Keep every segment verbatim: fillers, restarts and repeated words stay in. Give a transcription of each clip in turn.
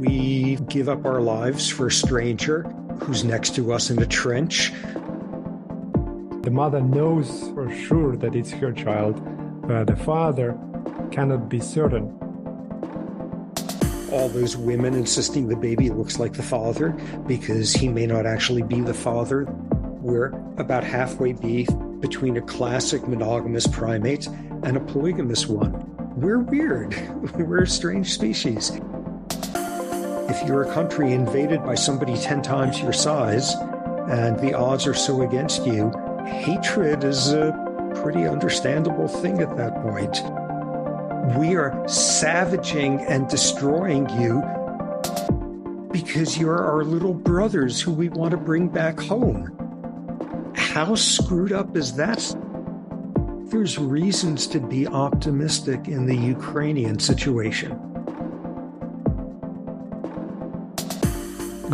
We give up our lives for a stranger who's next to us in a trench. The mother knows for sure that it's her child, but the father cannot be certain. All those women insisting the baby looks like the father because he may not actually be the father. We're about halfway be between a classic monogamous primate and a polygamous one. We're weird. We're a strange species. If you're a country invaded by somebody ten times your size and the odds are so against you, hatred is a pretty understandable thing at that point. We are savaging and destroying you because you're our little brothers who we want to bring back home. How screwed up is that? There's reasons to be optimistic in the Ukrainian situation.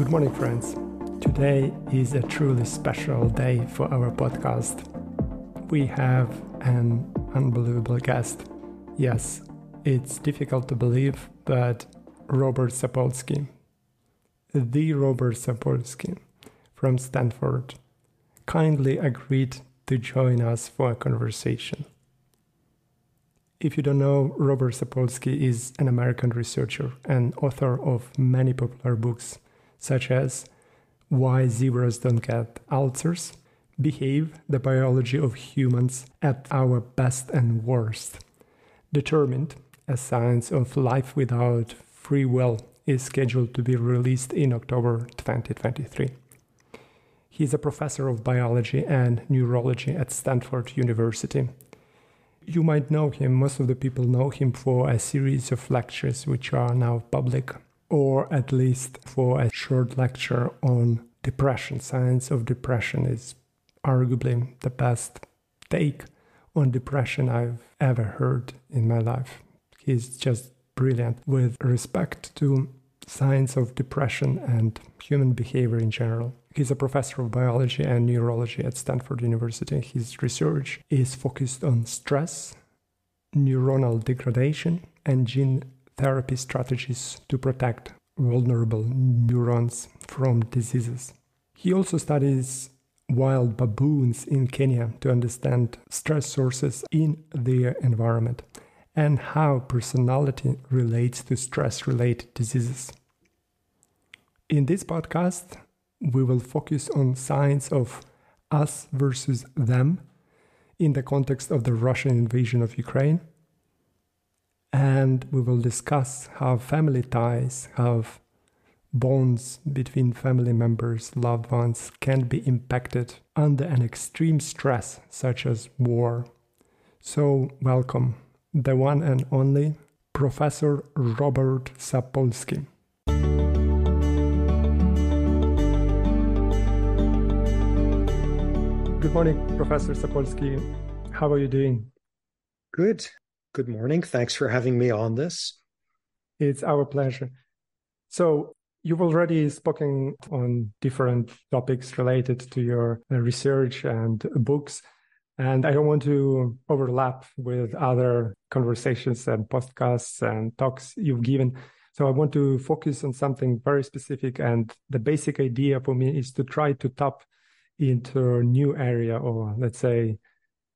Good morning, friends. Today is a truly special day for our podcast. We have an unbelievable guest. Yes, it's difficult to believe, but Robert Sapolsky, the Robert Sapolsky from Stanford, kindly agreed to join us for a conversation. If you don't know, Robert Sapolsky is an American researcher and author of many popular books, such as Why Zebras Don't Get Ulcers, Behave, The Biology of Humans at Our Best and Worst, Determined, A Science of Life Without Free Will, is scheduled to be released in October twenty twenty-three. He's a professor of biology and neurology at Stanford University. You might know him, most of the people know him for a series of lectures which are now public, or at least for a short lecture on depression. Science of Depression is arguably the best take on depression I've ever heard in my life. He's just brilliant with respect to science of depression and human behavior in general. He's a professor of biology and neurology at Stanford University. His research is focused on stress, neuronal degradation, and gene therapy strategies to protect vulnerable neurons from diseases. He also studies wild baboons in Kenya to understand stress sources in their environment and how personality relates to stress-related diseases. In this podcast, we will focus on science of us versus them in the context of the Russian invasion of Ukraine. And we will discuss how family ties, how bonds between family members, loved ones, can be impacted under an extreme stress such as war. So welcome, the one and only Professor Robert Sapolsky. Good morning, Professor Sapolsky. How are you doing? Good. Good morning. Thanks for having me on this. It's our pleasure. So you've already spoken on different topics related to your research and books, and I don't want to overlap with other conversations and podcasts and talks you've given. So I want to focus on something very specific, and the basic idea for me is to try to tap into a new area, or let's say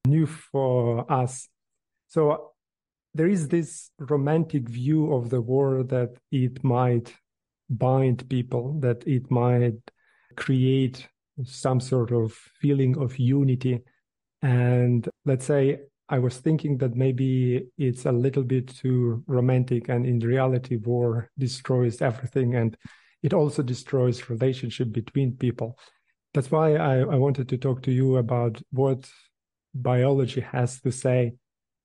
new for us. So there is this romantic view of the war that it might bind people, that it might create some sort of feeling of unity. And let's say I was thinking that maybe it's a little bit too romantic, and in reality, war destroys everything, and it also destroys relationship between people. That's why I, I wanted to talk to you about what biology has to say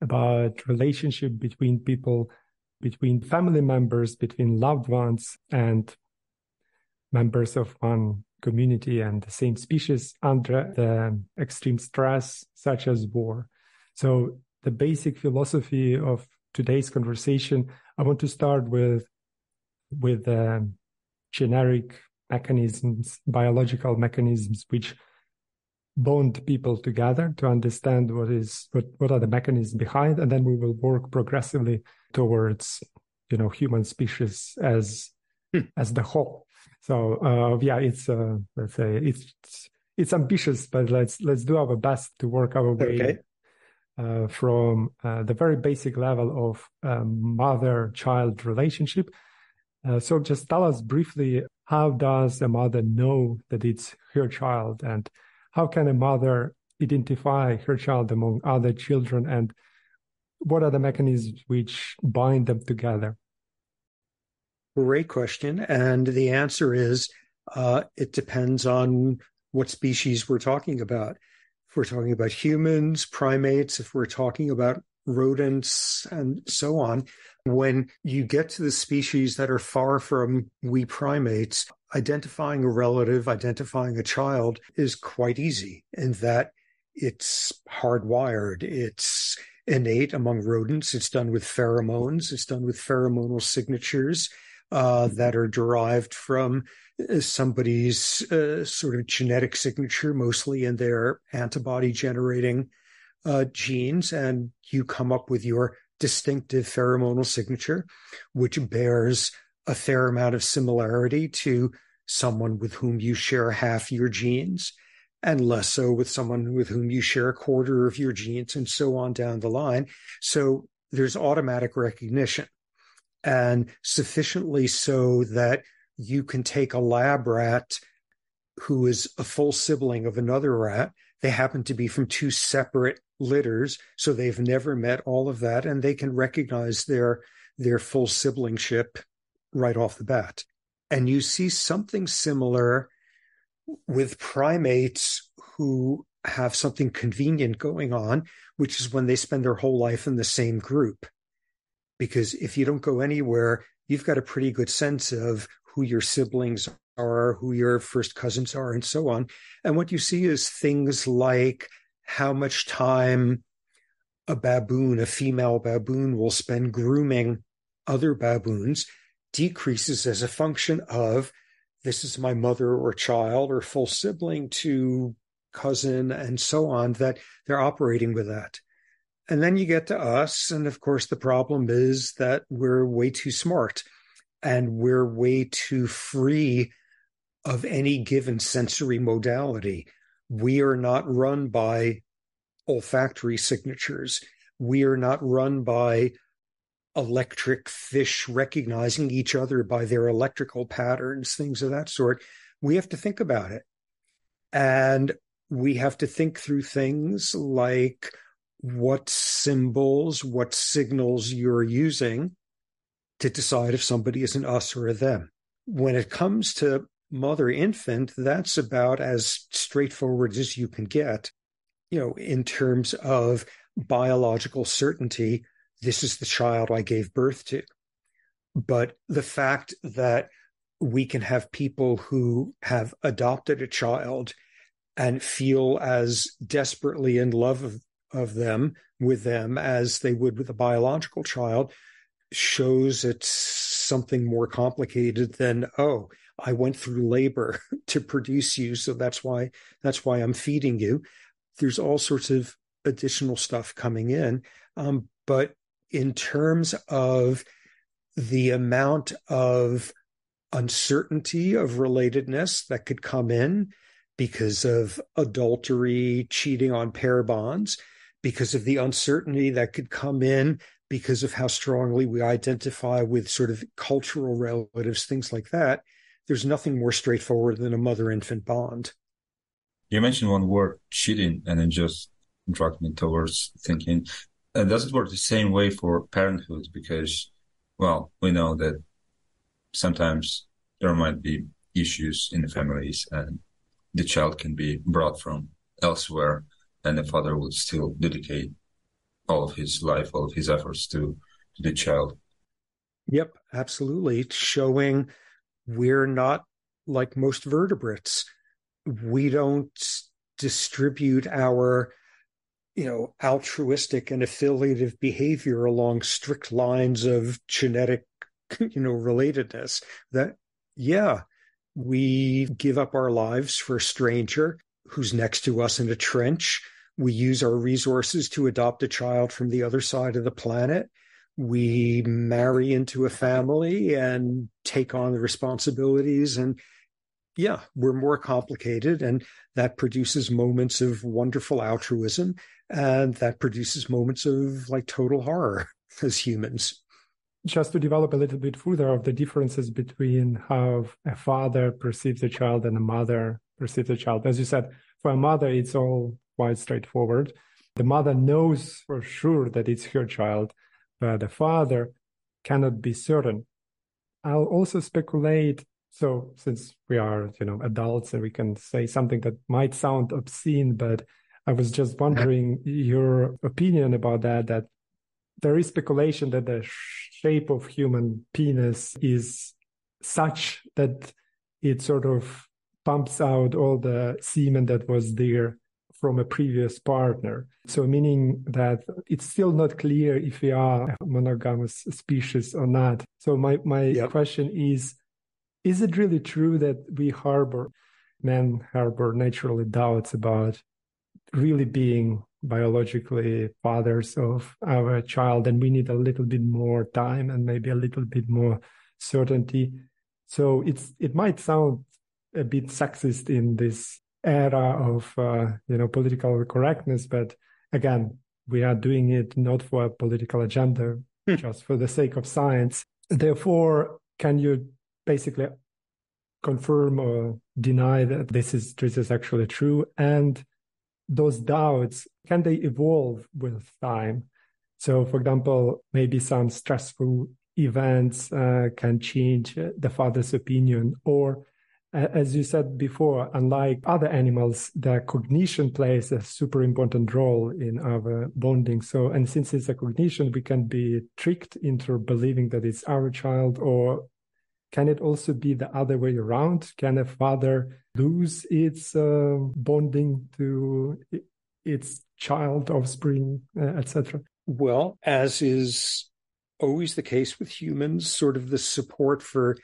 about relationship between people, between family members, between loved ones, and members of one community and the same species under the extreme stress, such as war. So the basic philosophy of today's conversation, I want to start with, with um, generic mechanisms, biological mechanisms, which bond people together to understand what is what, what are the mechanisms behind, and then we will work progressively towards, you know, human species as hmm. as the whole. So uh, yeah, it's uh, let's say it's it's ambitious, but let's let's do our best to work our way okay. uh, from uh, the very basic level of um, mother-child relationship. Uh, so just tell us briefly, how does a mother know that it's her child, and how can a mother identify her child among other children, and what are the mechanisms which bind them together? Great question. And the answer is, uh, it depends on what species we're talking about. If we're talking about humans, primates, if we're talking about rodents, and so on. When you get to the species that are far from we primates, identifying a relative, identifying a child is quite easy in that it's hardwired. It's innate among rodents. It's done with pheromones. It's done with pheromonal signatures uh, that are derived from somebody's uh, sort of genetic signature, mostly in their antibody-generating Uh, genes, and you come up with your distinctive pheromonal signature, which bears a fair amount of similarity to someone with whom you share half your genes, and less so with someone with whom you share a quarter of your genes, and so on down the line. So there's automatic recognition, and sufficiently so that you can take a lab rat who is a full sibling of another rat. They happen to be from two separate litters, so they've never met, all of that, and they can recognize their their full siblingship right off the bat. And you see something similar with primates who have something convenient going on, which is when they spend their whole life in the same group. Because if you don't go anywhere, you've got a pretty good sense of who your siblings are. are, who your first cousins are, and so on. And what you see is things like how much time a baboon, a female baboon, will spend grooming other baboons decreases as a function of, this is my mother or child or full sibling to cousin, and so on, that they're operating with that. And then you get to us, and of course the problem is that we're way too smart, and we're way too free of any given sensory modality. We are not run by olfactory signatures. We are not run by electric fish recognizing each other by their electrical patterns, things of that sort. We have to think about it. And we have to think through things like what symbols, what signals you're using to decide if somebody is an us or a them. When it comes to mother-infant, that's about as straightforward as you can get, you know, in terms of biological certainty. This is the child I gave birth to. But the fact that we can have people who have adopted a child and feel as desperately in love of, of them, with them, as they would with a biological child, shows it's something more complicated than, oh, I went through labor to produce you, so that's why that's why I'm feeding you. There's all sorts of additional stuff coming in. Um, but in terms of the amount of uncertainty of relatedness that could come in because of adultery, cheating on pair bonds, because of the uncertainty that could come in because of how strongly we identify with sort of cultural relatives, things like that, there's nothing more straightforward than a mother-infant bond. You mentioned one word, cheating, and it just dragged me towards thinking, and does it work the same way for parenthood? Because, well, we know that sometimes there might be issues in the families and the child can be brought from elsewhere and the father would still dedicate all of his life, all of his efforts to, to the child. Yep, absolutely. It's showing we're not like most vertebrates. We don't distribute our, you know, altruistic and affiliative behavior along strict lines of genetic, you know, relatedness. That, yeah, we give up our lives for a stranger who's next to us in a trench. We use our resources to adopt a child from the other side of the planet. we marry into a family and take on the responsibilities. And yeah, we're more complicated, and that produces moments of wonderful altruism, and that produces moments of like total horror as humans. Just to develop a little bit further of the differences between how a father perceives a child and a mother perceives a child. As you said, for a mother, it's all quite straightforward. The mother knows for sure that it's her child, but the father cannot be certain. I'll also speculate. So since we are, you know, adults and we can say something that might sound obscene, but I was just wondering your opinion about that, that there is speculation that the shape of human penis is such that it sort of pumps out all the semen that was there from a previous partner. So meaning that it's still not clear if we are a monogamous species or not. So my, my yep. question is, is it really true that we harbor, men harbor naturally doubts about really being biologically fathers of our child, and we need a little bit more time and maybe a little bit more certainty? So it's it might sound a bit sexist in this era of uh, you know political correctness, but again, we are doing it not for a political agenda, hmm. just for the sake of science. Therefore, can you basically confirm or deny that this is this is actually true? And those doubts, can they evolve with time? So, for example, maybe some stressful events uh, can change the father's opinion. Or, as you said before, unlike other animals, the cognition plays a super important role in our bonding. So, and since it's a cognition, we can be tricked into believing that it's our child. Or can it also be the other way around? Can a father lose its uh, bonding to its child, offspring, uh, et cetera? Well, as is always the case with humans, sort of the support for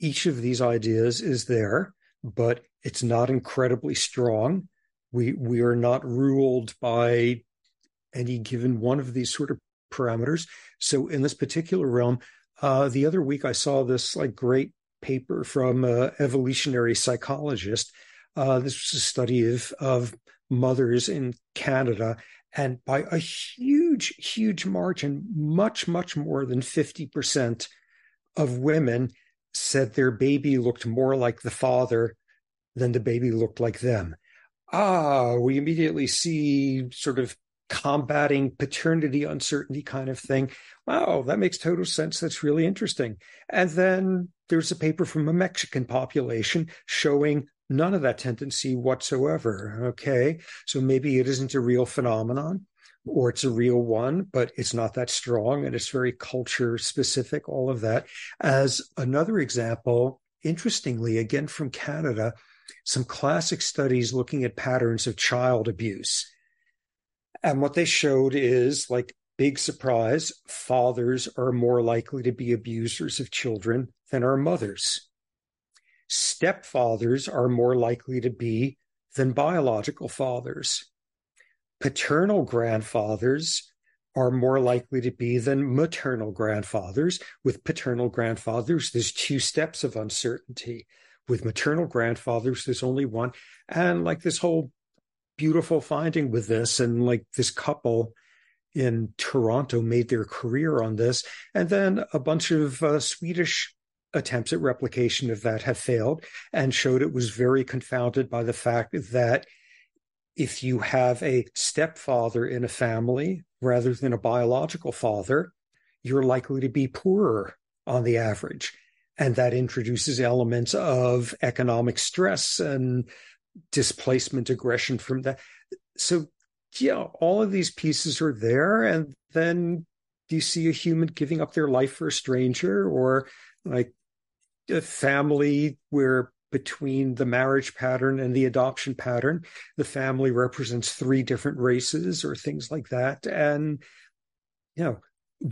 each of these ideas is there, but it's not incredibly strong. We we are not ruled by any given one of these sort of parameters. So in this particular realm, Uh, the other week, I saw this like great paper from an evolutionary psychologist. Uh, this was a study of, of mothers in Canada, and by a huge, huge margin, much, much more than fifty percent of women said their baby looked more like the father than the baby looked like them. Ah, we immediately see sort of combating paternity uncertainty kind of thing. Wow, that makes total sense. That's really interesting. And then there's a paper from a Mexican population showing none of that tendency whatsoever. Okay, so maybe it isn't a real phenomenon, or it's a real one, but it's not that strong, and it's very culture specific, all of that. As another example, interestingly, again from Canada, some classic studies looking at patterns of child abuse. And what they showed is, like, big surprise, fathers are more likely to be abusers of children than are mothers. Stepfathers are more likely to be than biological fathers. Paternal grandfathers are more likely to be than maternal grandfathers. With paternal grandfathers, there's two steps of uncertainty. With maternal grandfathers, there's only one. And like this whole beautiful finding with this, and like this couple in Toronto made their career on this, and then a bunch of uh, Swedish attempts at replication of that have failed, and showed it was very confounded by the fact that if you have a stepfather in a family rather than a biological father, you're likely to be poorer on the average, and that introduces elements of economic stress and displacement, aggression from that. So yeah, all of these pieces are there. And then you see a human giving up their life for a stranger, or like a family where between the marriage pattern and the adoption pattern, the family represents three different races or things like that. And, you know,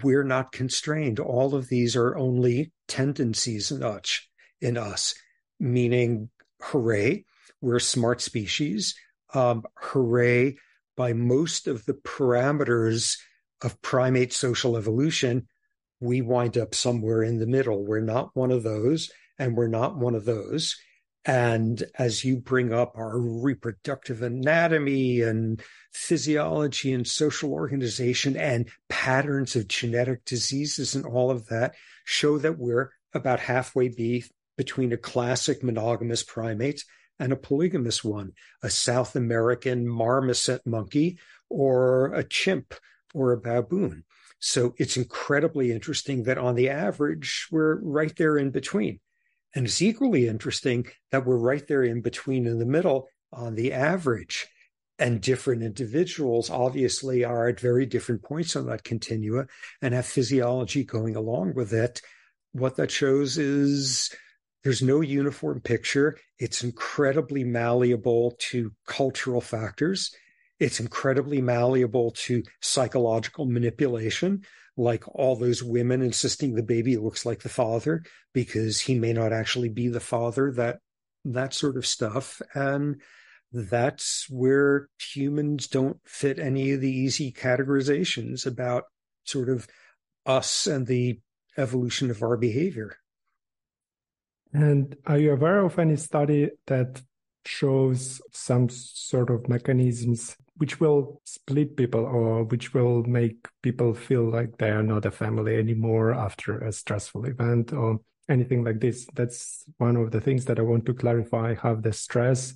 we're not constrained. All of these are only tendencies in us, in us, meaning, hooray, we're a smart species. Um, hooray, by most of the parameters of primate social evolution, we wind up somewhere in the middle. We're not one of those, and we're not one of those. And as you bring up our reproductive anatomy and physiology and social organization and patterns of genetic diseases and all of that, show that we're about halfway be, between a classic monogamous primate and a polygamous one, a South American marmoset monkey or a chimp or a baboon. So it's incredibly interesting that on the average, we're right there in between. And it's equally interesting that we're right there in between in the middle on the average. And different individuals obviously are at very different points on that continua and have physiology going along with it. What that shows is there's no uniform picture. It's incredibly malleable to cultural factors. It's incredibly malleable to psychological manipulation, like all those women insisting the baby looks like the father because he may not actually be the father, that that sort of stuff. And that's where humans don't fit any of the easy categorizations about sort of us and the evolution of our behavior. And are you aware of any study that shows some sort of mechanisms which will split people or which will make people feel like they are not a family anymore after a stressful event or anything like this? That's one of the things that I want to clarify, how the stress,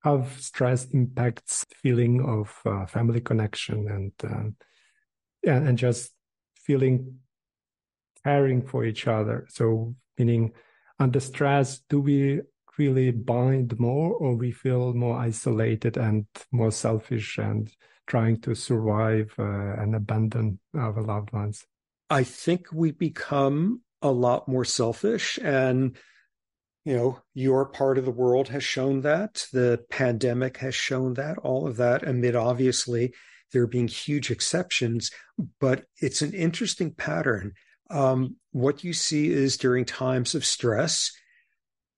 how stress impacts the feeling of uh, family connection and, uh, yeah, and just feeling caring for each other. So meaning under stress, do we really bind more, or we feel more isolated and more selfish and trying to survive uh, and abandon our loved ones? I think we become a lot more selfish. And, you know, your part of the world has shown that. The pandemic has shown that, all of that, amid obviously there being huge exceptions. But it's an interesting pattern. Um, what you see is during times of stress,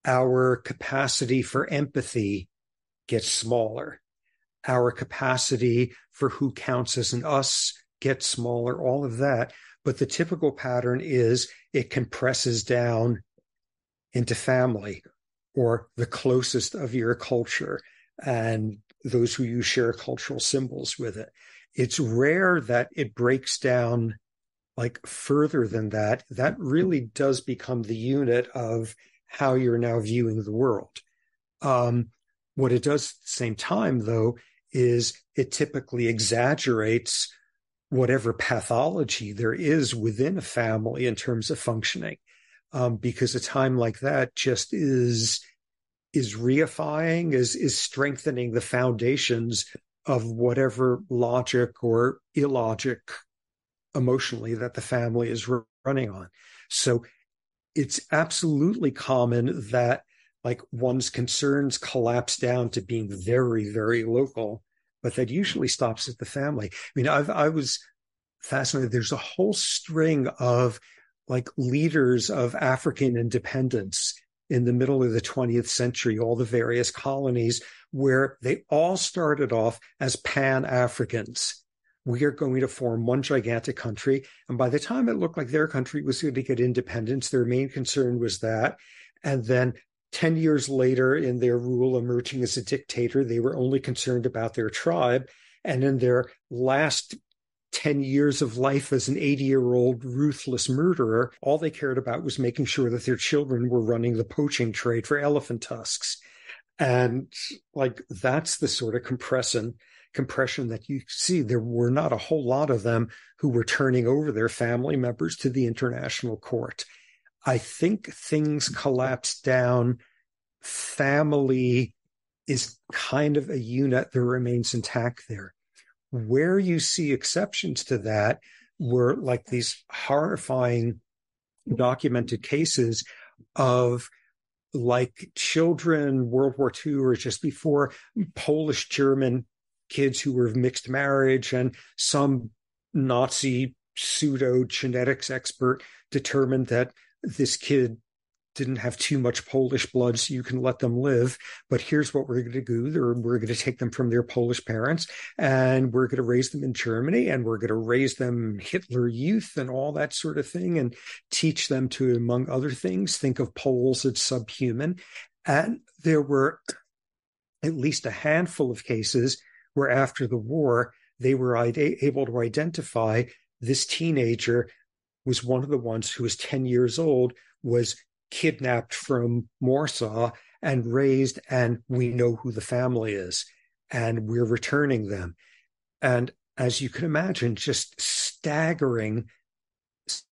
our capacity for empathy gets smaller. Our capacity for who counts as an us gets smaller, all of that. But the typical pattern is it compresses down into family or the closest of your culture and those who you share cultural symbols with it. It's rare that it breaks down like further than that. That really does become the unit of how you're now viewing the world. Um, what it does at the same time, though, is it typically exaggerates whatever pathology there is within a family in terms of functioning, um, because a time like that just is is reifying, is is strengthening the foundations of whatever logic or illogic emotionally that the family is running on. So it's absolutely common that like one's concerns collapse down to being very, very local, but that usually stops at the family. I mean, I've, I was fascinated. There's a whole string of like leaders of African independence in the middle of the twentieth century, all the various colonies, where they all started off as Pan-Africans. We are going to form one gigantic country. And by the time it looked like their country was going to get independence, their main concern was that. And then ten years later, in their rule emerging as a dictator, they were only concerned about their tribe. And in their last ten years of life as an eighty-year-old ruthless murderer, all they cared about was making sure that their children were running the poaching trade for elephant tusks. And like, that's the sort of compression compression that you see. There were not a whole lot of them who were turning over their family members to the international court. I think things collapse down. Family is kind of a unit that remains intact there. Where you see exceptions to that were like these horrifying documented cases of like children, World War Two or just before, Polish-German kids who were of mixed marriage, and some Nazi pseudo genetics expert determined that this kid didn't have too much Polish blood, so you can let them live. But here's what we're going to do. We're going to take them from their Polish parents, and we're going to raise them in Germany, and we're going to raise them Hitler Youth and all that sort of thing, and teach them to, among other things, think of Poles as subhuman. And there were at least a handful of cases where after the war, they were able to identify this teenager was one of the ones who was ten years old, was kidnapped from Warsaw and raised, and we know who the family is, and we're returning them. And as you can imagine, just staggering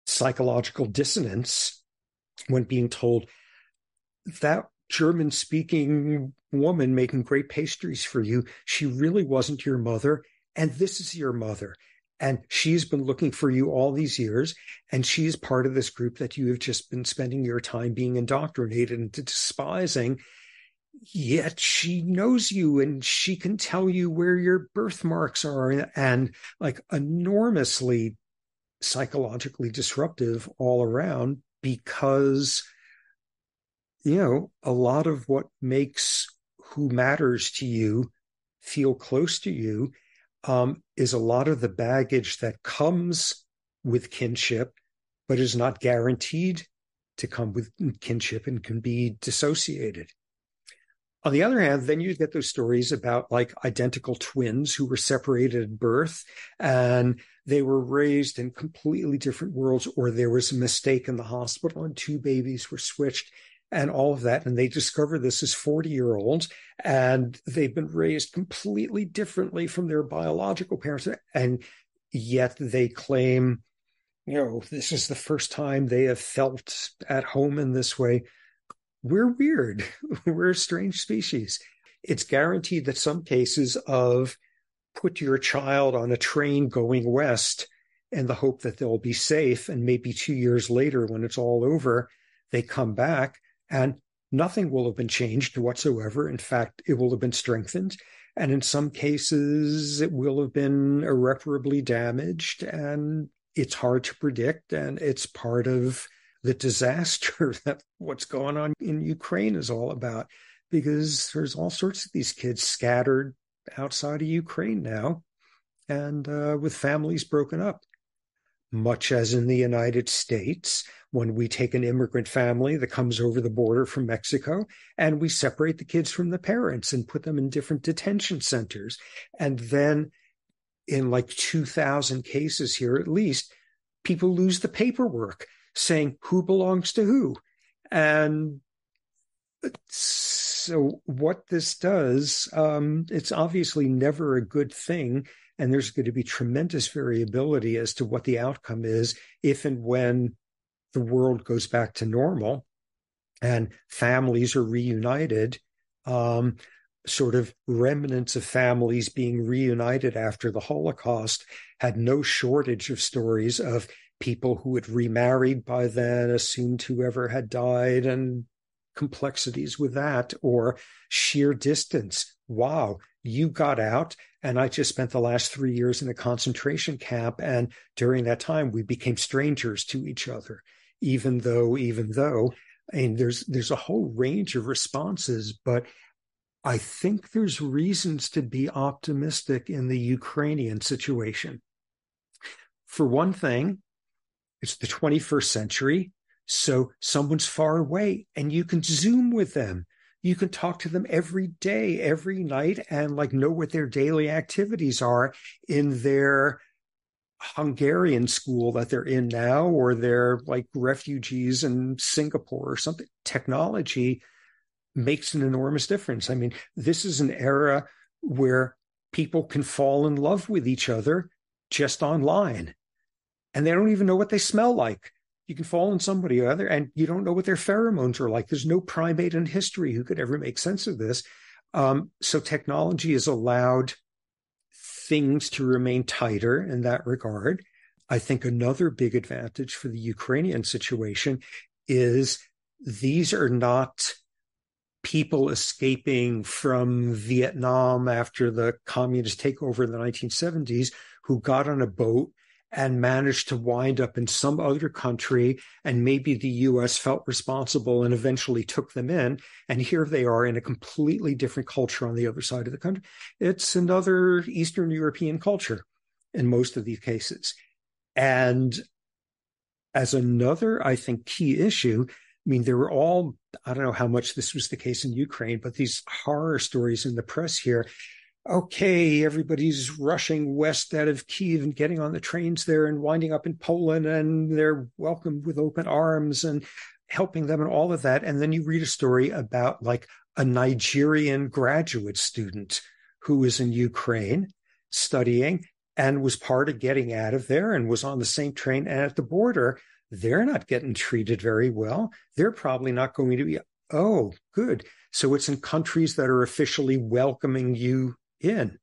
psychological dissonance when being told that German-speaking woman making great pastries for you, she really wasn't your mother, and this is your mother. And she's been looking for you all these years, and she is part of this group that you have just been spending your time being indoctrinated into despising, yet she knows you, and she can tell you where your birthmarks are, and like enormously psychologically disruptive all around, because, you know, a lot of what makes who matters to you feel close to you Um, is a lot of the baggage that comes with kinship, but is not guaranteed to come with kinship and can be dissociated. On the other hand, then you get those stories about like identical twins who were separated at birth and they were raised in completely different worlds, or there was a mistake in the hospital and two babies were switched and all of that. And they discover this as forty-year-olds, and they've been raised completely differently from their biological parents. And yet they claim, you know, this is the first time they have felt at home in this way. We're weird. We're a strange species. It's guaranteed that some cases of put your child on a train going west in the hope that they'll be safe, and maybe two years later when it's all over, they come back, and nothing will have been changed whatsoever. In fact, it will have been strengthened. And in some cases, it will have been irreparably damaged. And it's hard to predict. And it's part of the disaster that what's going on in Ukraine is all about, because there's all sorts of these kids scattered outside of Ukraine now, and uh, with families broken up. Much as in the United States, when we take an immigrant family that comes over the border from Mexico and we separate the kids from the parents and put them in different detention centers. And then in like two thousand cases here, at least, people lose the paperwork saying who belongs to who. And so what this does, um, it's obviously never a good thing. And there's going to be tremendous variability as to what the outcome is if and when the world goes back to normal and families are reunited, um, sort of remnants of families being reunited after the Holocaust had no shortage of stories of people who had remarried by then, assumed whoever had died, and complexities with that, or sheer distance. Wow, you got out, and I just spent the last three years in a concentration camp, and during that time, we became strangers to each other, even though, even though, and there's there's a whole range of responses, but I think there's reasons to be optimistic in the Ukrainian situation. For one thing, it's the twenty-first century, so someone's far away, and you can Zoom with them. You can talk to them every day, every night, and like know what their daily activities are in their Hungarian school that they're in now, or they're like refugees in Singapore or something. Technology makes an enormous difference. I mean, this is an era where people can fall in love with each other just online, and they don't even know what they smell like. You can fall in somebody or other, and you don't know what their pheromones are like. There's no primate in history who could ever make sense of this. Um, so technology has allowed things to remain tighter in that regard. I think another big advantage for the Ukrainian situation is these are not people escaping from Vietnam after the communist takeover in the nineteen seventies who got on a boat and managed to wind up in some other country, and maybe the U S felt responsible and eventually took them in. And here they are in a completely different culture on the other side of the country. It's another Eastern European culture in most of these cases. And as another, I think, key issue, I mean, there were all, I don't know how much this was the case in Ukraine, but these horror stories in the press here. Okay, everybody's rushing west out of Kyiv and getting on the trains there and winding up in Poland, and they're welcomed with open arms and helping them and all of that. And then you read a story about like a Nigerian graduate student who was in Ukraine studying and was part of getting out of there and was on the same train. And at the border, they're not getting treated very well. They're probably not going to be, oh, good. So it's in countries that are officially welcoming you in,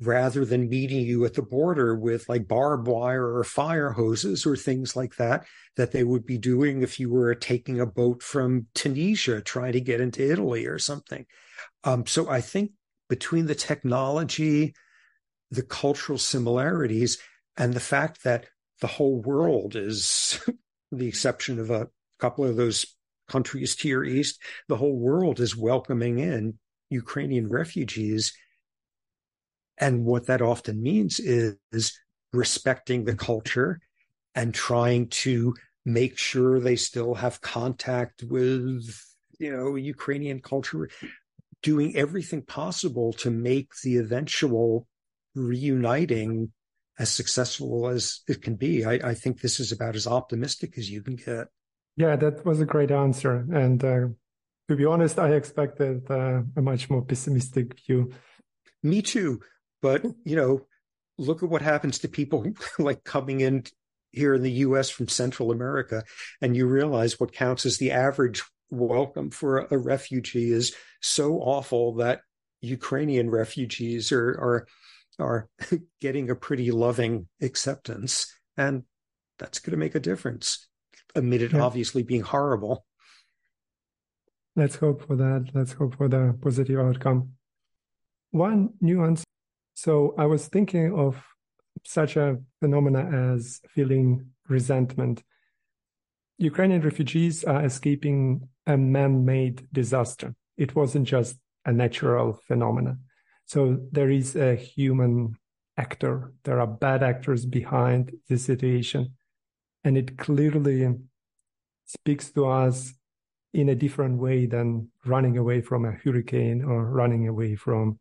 rather than meeting you at the border with like barbed wire or fire hoses or things like that, that they would be doing if you were taking a boat from Tunisia trying to get into Italy or something. Um, so I think between the technology, the cultural similarities, and the fact that the whole world is, with the exception of a couple of those countries to your east, the whole world is welcoming in Ukrainian refugees. And what that often means is, is respecting the culture and trying to make sure they still have contact with, you know, Ukrainian culture, doing everything possible to make the eventual reuniting as successful as it can be. I, I think this is about as optimistic as you can get. Yeah, that was a great answer. And uh, to be honest, I expected uh, a much more pessimistic view. Me too. But, you know, look at what happens to people like coming in here in the U S from Central America, and you realize what counts as the average welcome for a refugee is so awful that Ukrainian refugees are are, are getting a pretty loving acceptance. And that's going to make a difference, amid it yeah. obviously being horrible. Let's hope for that. Let's hope for the positive outcome. One nuance. So I was thinking of such a phenomena as feeling resentment. Ukrainian refugees are escaping a man-made disaster. It wasn't just a natural phenomena. So there is a human actor. There are bad actors behind this situation. And it clearly speaks to us in a different way than running away from a hurricane or running away from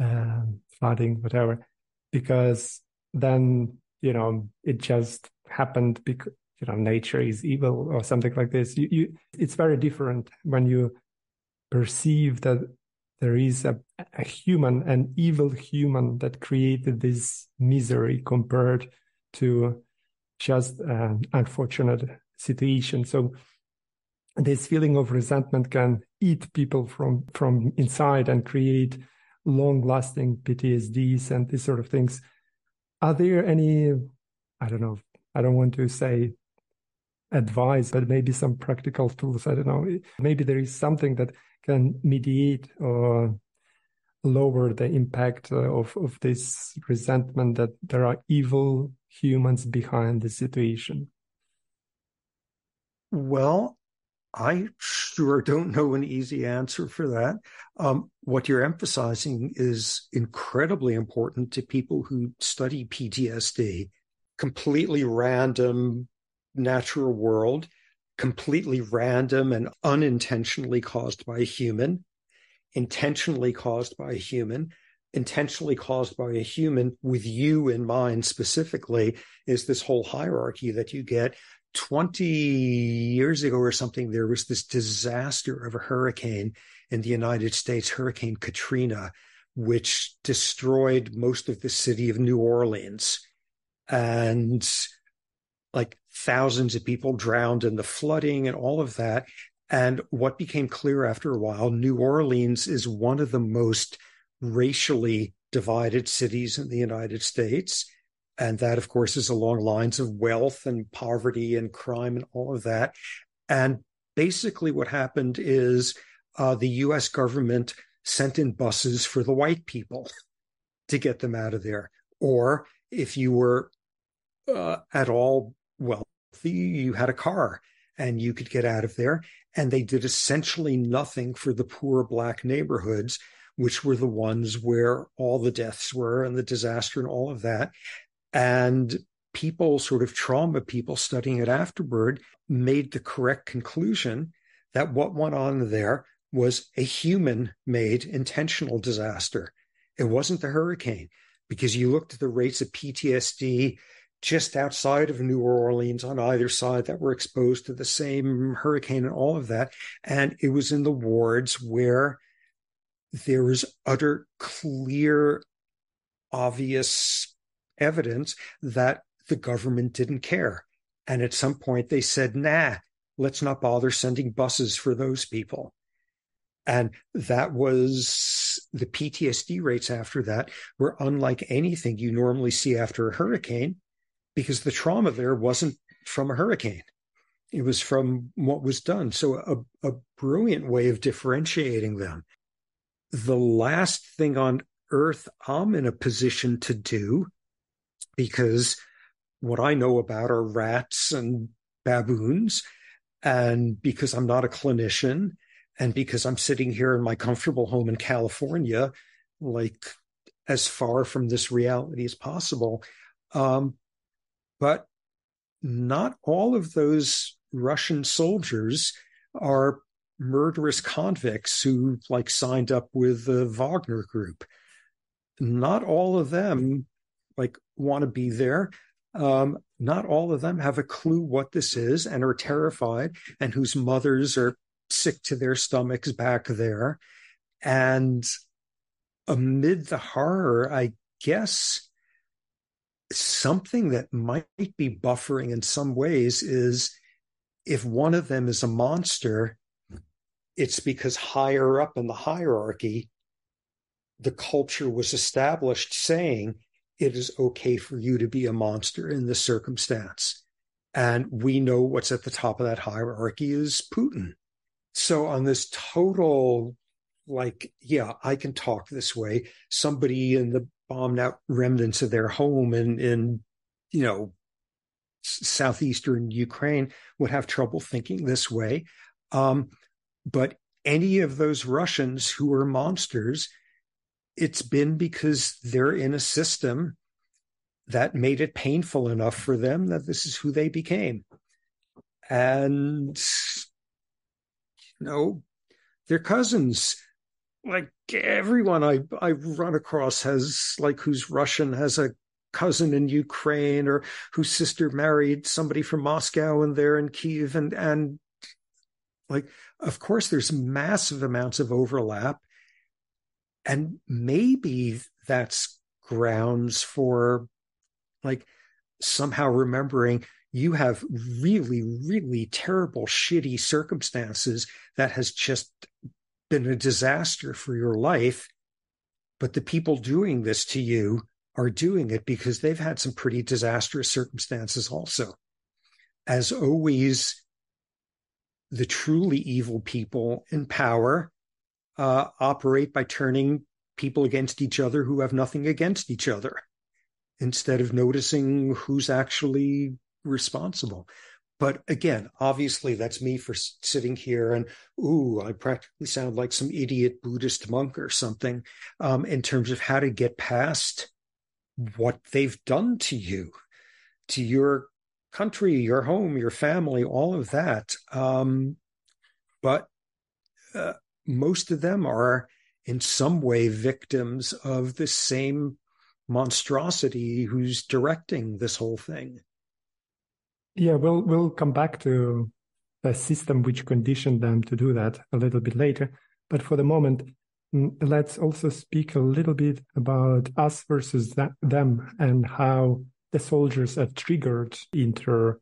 uh, flooding, whatever, because then, you know, it just happened because, you know, nature is evil or something like this. You, you, it's very different when you perceive that there is a, a human, an evil human that created this misery compared to just an unfortunate situation. So this feeling of resentment can eat people from, from inside and create long-lasting P T S Ds and these sort of things. Are there any, I don't know, I don't want to say advice, but maybe some practical tools, I don't know. Maybe there is something that can mediate or lower the impact of, of this resentment that there are evil humans behind the situation? Well, I sure don't know an easy answer for that. Um, what you're emphasizing is incredibly important to people who study P T S D. Completely random natural world, completely random and unintentionally caused by a human, intentionally caused by a human, intentionally caused by a human with you in mind specifically, is this whole hierarchy that you get. twenty years ago or something, there was this disaster of a hurricane in the United States, Hurricane Katrina, which destroyed most of the city of New Orleans. And like thousands of people drowned in the flooding and all of that. And what became clear after a while, New Orleans is one of the most racially divided cities in the United States. And that, of course, is along lines of wealth and poverty and crime and all of that. And basically what happened is uh, the U S government sent in buses for the white people to get them out of there. Or if you were uh, at all wealthy, you had a car and you could get out of there. And they did essentially nothing for the poor Black neighborhoods, which were the ones where all the deaths were and the disaster and all of that. And people, sort of trauma people studying it afterward, made the correct conclusion that what went on there was a human-made intentional disaster. It wasn't the hurricane, because you looked at the rates of P T S D just outside of New Orleans on either side that were exposed to the same hurricane and all of that. And it was in the wards where there was utter, clear, obvious evidence that the government didn't care. And at some point they said, nah, let's not bother sending buses for those people. And that was the P T S D rates after that were unlike anything you normally see after a hurricane, because the trauma there wasn't from a hurricane. It was from what was done. So a, a brilliant way of differentiating them. The last thing on earth I'm in a position to do, because what I know about are rats and baboons, and because I'm not a clinician, and because I'm sitting here in my comfortable home in California, like as far from this reality as possible. Um, But not all of those Russian soldiers are murderous convicts who, like, signed up with the Wagner group. Not all of them, like, want to be there. Um, not all of them have a clue what this is and are terrified, and whose mothers are sick to their stomachs back there. And amid the horror, I guess, something that might be buffering in some ways is, if one of them is a monster, it's because higher up in the hierarchy, the culture was established saying it is okay for you to be a monster in this circumstance. And we know what's at the top of that hierarchy is Putin. So on this total, like, yeah, I can talk this way, somebody in the bombed out remnants of their home in, in, you know, southeastern Ukraine would have trouble thinking this way. Um, but any of those Russians who are monsters, it's been because they're in a system that made it painful enough for them that this is who they became. And, you know, their cousins, like everyone I, I run across has, like, who's Russian has a cousin in Ukraine, or whose sister married somebody from Moscow and they're in Kyiv. And, and like, of course, there's massive amounts of overlap. And maybe that's grounds for, like, somehow remembering you have really, really terrible, shitty circumstances that has just been a disaster for your life, but the people doing this to you are doing it because they've had some pretty disastrous circumstances also. As always, the truly evil people in power uh, operate by turning people against each other who have nothing against each other, instead of noticing who's actually responsible. But again, obviously, that's me for sitting here and, ooh, I practically sound like some idiot Buddhist monk or something um, in terms of how to get past what they've done to you, to your country, your home, your family, all of that. Um, but uh, most of them are in some way victims of this same monstrosity who's directing this whole thing. Yeah, we'll we'll come back to the system which conditioned them to do that a little bit later. But for the moment, let's also speak a little bit about us versus that, them, and how the soldiers are triggered into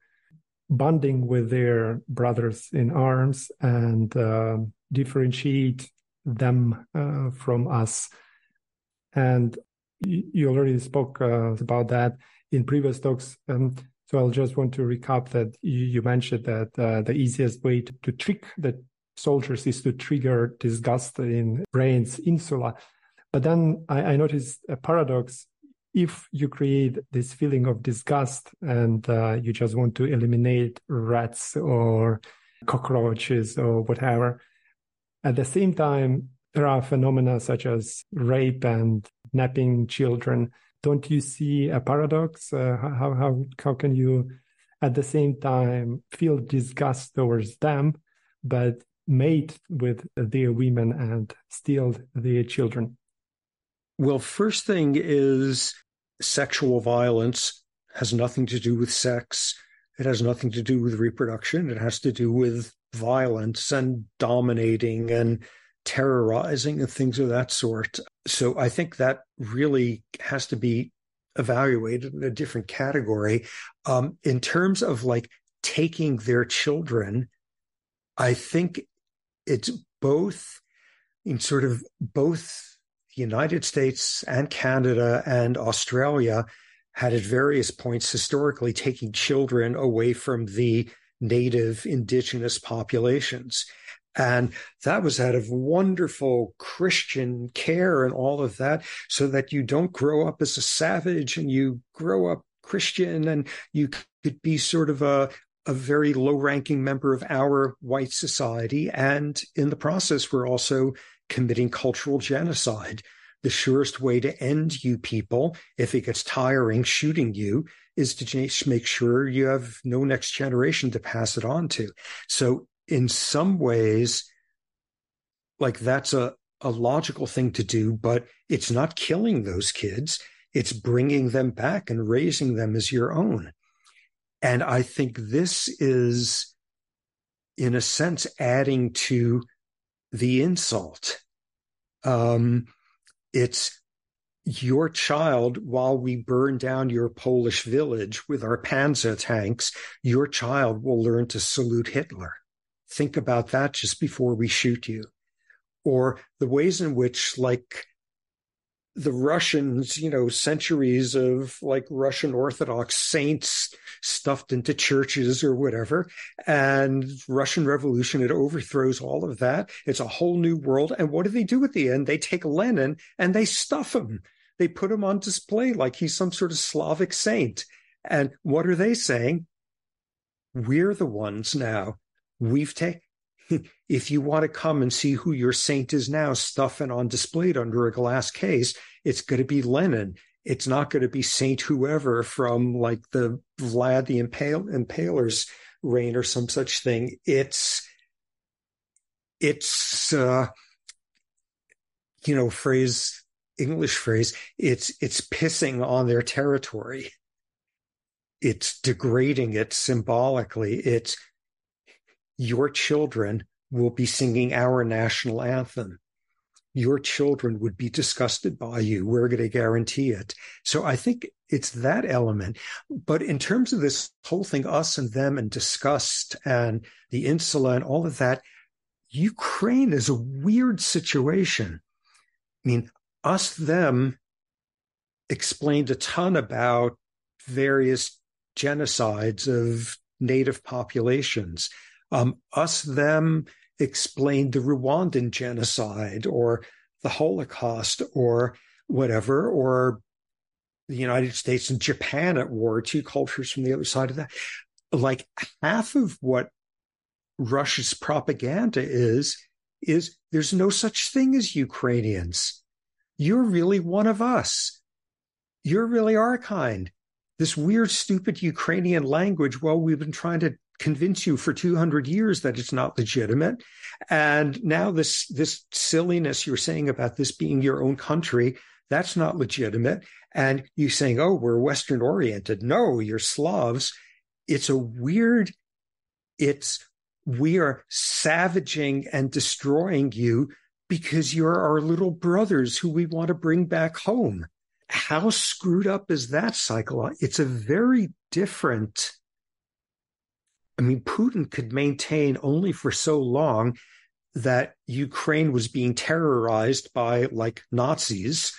bonding with their brothers in arms and uh, differentiate them uh, from us. And you already spoke uh, about that in previous talks. Um, So I'll just want to recap that you mentioned that uh, the easiest way to, to trick the soldiers is to trigger disgust in brains, insula. But then I, I noticed a paradox. if you create this feeling of disgust and uh, you just want to eliminate rats or cockroaches or whatever, at the same time, there are phenomena such as rape and napping children. Don't you see a paradox? Uh, how, how, how can you, at the same time, feel disgust towards them, but mate with their women and steal their children? Well, first thing is sexual violence has nothing to do with sex. It has nothing to do with reproduction. It has to do with violence and dominating and terrorizing and things of that sort. So I think that really has to be evaluated in a different category. Um, in terms of like taking their children, I think it's both in sort of both the United States and Canada and Australia had at various points historically taking children away from the native indigenous populations. And that was out of wonderful Christian care and all of that, so that you don't grow up as a savage and you grow up Christian and you could be sort of a, a very low-ranking member of our white society. And in the process, we're also committing cultural genocide. The surest way to end you people, if it gets tiring shooting you, is to just make sure you have no next generation to pass it on to. So in some ways, like that's a, a logical thing to do, but it's not killing those kids. It's bringing them back and raising them as your own. And I think this is, in a sense, adding to the insult. Um, it's your child, while we burn down your Polish village with our Panzer tanks, your child will learn to salute Hitler. Think about that just before we shoot you. Or the ways in which, like, the Russians, you know, centuries of, like, Russian Orthodox saints stuffed into churches or whatever, and Russian Revolution, it overthrows all of that. It's a whole new world. And what do they do at the end? They take Lenin and they stuff him. They put him on display like he's some sort of Slavic saint. And what are they saying? We're the ones now. We've taken, if you want to come and see who your saint is now, stuff and on display under a glass case, it's going to be Lenin. It's not going to be Saint whoever from like the Vlad the Impale, Impaler's reign or some such thing. It's, it's, uh, you know, phrase, English phrase, it's, it's pissing on their territory. It's degrading it symbolically. It's, your children will be singing our national anthem. Your children would be disgusted by you. We're going to guarantee it. So I think it's that element. But in terms of this whole thing, us and them and disgust and the insula and all of that, Ukraine is a weird situation. I mean, us, them explained a ton about various genocides of native populations. Um, us, them explained the Rwandan genocide or the Holocaust or whatever, or the United States and Japan at war, two cultures from the other side of that. Like half of what Russia's propaganda is, is there's no such thing as Ukrainians. You're really one of us. You're really our kind. This weird, stupid Ukrainian language, well, we've been trying to convince you for two hundred years that it's not legitimate. And now this, this silliness you're saying about this being your own country, that's not legitimate. And you saying, oh, we're Western oriented. No, you're Slavs. It's a weird, it's, we are savaging and destroying you because you're our little brothers who we want to bring back home. How screwed up is that cycle? It's a very different, I mean, Putin could maintain only for so long that Ukraine was being terrorized by, like, Nazis,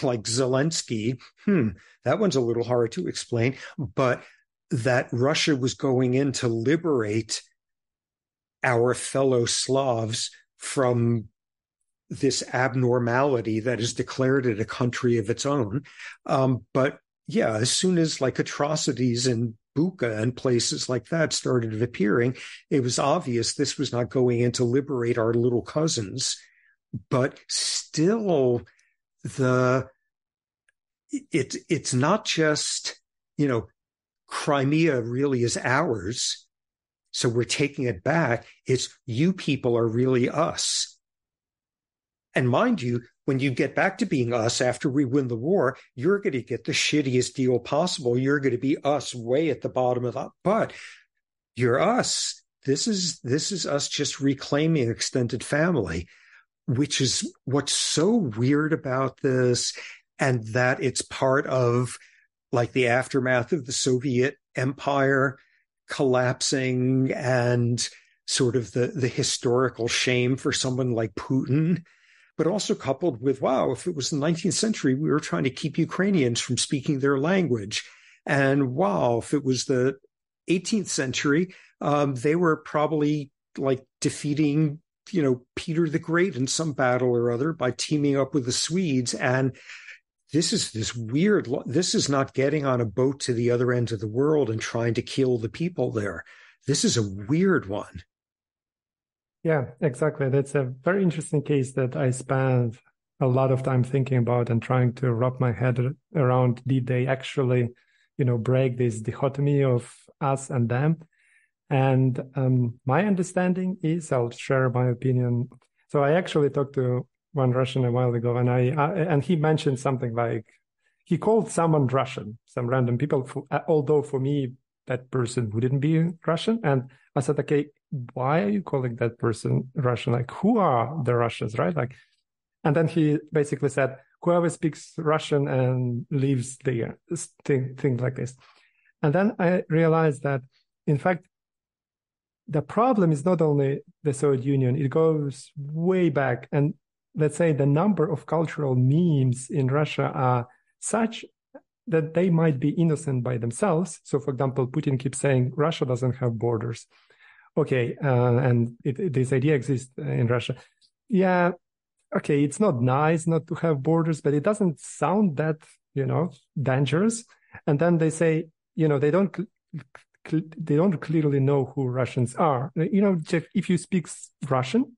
like Zelensky. Hmm, that one's a little hard to explain. But that Russia was going in to liberate our fellow Slavs from this abnormality that is declared it a country of its own. Um, but yeah, as soon as like atrocities in Bucha and places like that started appearing, it was obvious this was not going in to liberate our little cousins. But still, the it, it's not just, you know, Crimea really is ours, so we're taking it back. It's you people are really us. And mind you, when you get back to being us after we win the war, you're going to get the shittiest deal possible. You're going to be us way at the bottom of that. But you're us. This is this is us just reclaiming extended family, which is what's so weird about this, and that it's part of like the aftermath of the Soviet Empire collapsing and sort of the, the historical shame for someone like Putin, but also coupled with, wow, if it was the nineteenth century, we were trying to keep Ukrainians from speaking their language. And wow, if it was the eighteenth century, um, they were probably like defeating, you know, Peter the Great in some battle or other by teaming up with the Swedes. And this is this weird, this is not getting on a boat to the other end of the world and trying to kill the people there. This is a weird one. Yeah, exactly. That's a very interesting case that I spent a lot of time thinking about and trying to wrap my head around. Did they actually, you know, break this dichotomy of us and them? And um, my understanding is, I'll share my opinion. So I actually talked to one Russian a while ago, and I, I and he mentioned something like, he called someone Russian, some random people, for, although for me, that person wouldn't be Russian. And I said, okay, why are you calling that person Russian? Like, who are the Russians, right? Like, and then he basically said, whoever speaks Russian and lives there, things like this. And then I realized that, in fact, the problem is not only the Soviet Union, it goes way back. And let's say the number of cultural memes in Russia are such that they might be innocent by themselves. So, for example, Putin keeps saying Russia doesn't have borders. Okay, uh, and it, it, this idea exists in Russia. Yeah, okay, it's not nice not to have borders, but it doesn't sound that, you know, dangerous. And then they say, you know, they don't cl- they don't clearly know who Russians are. You know, if you speak Russian,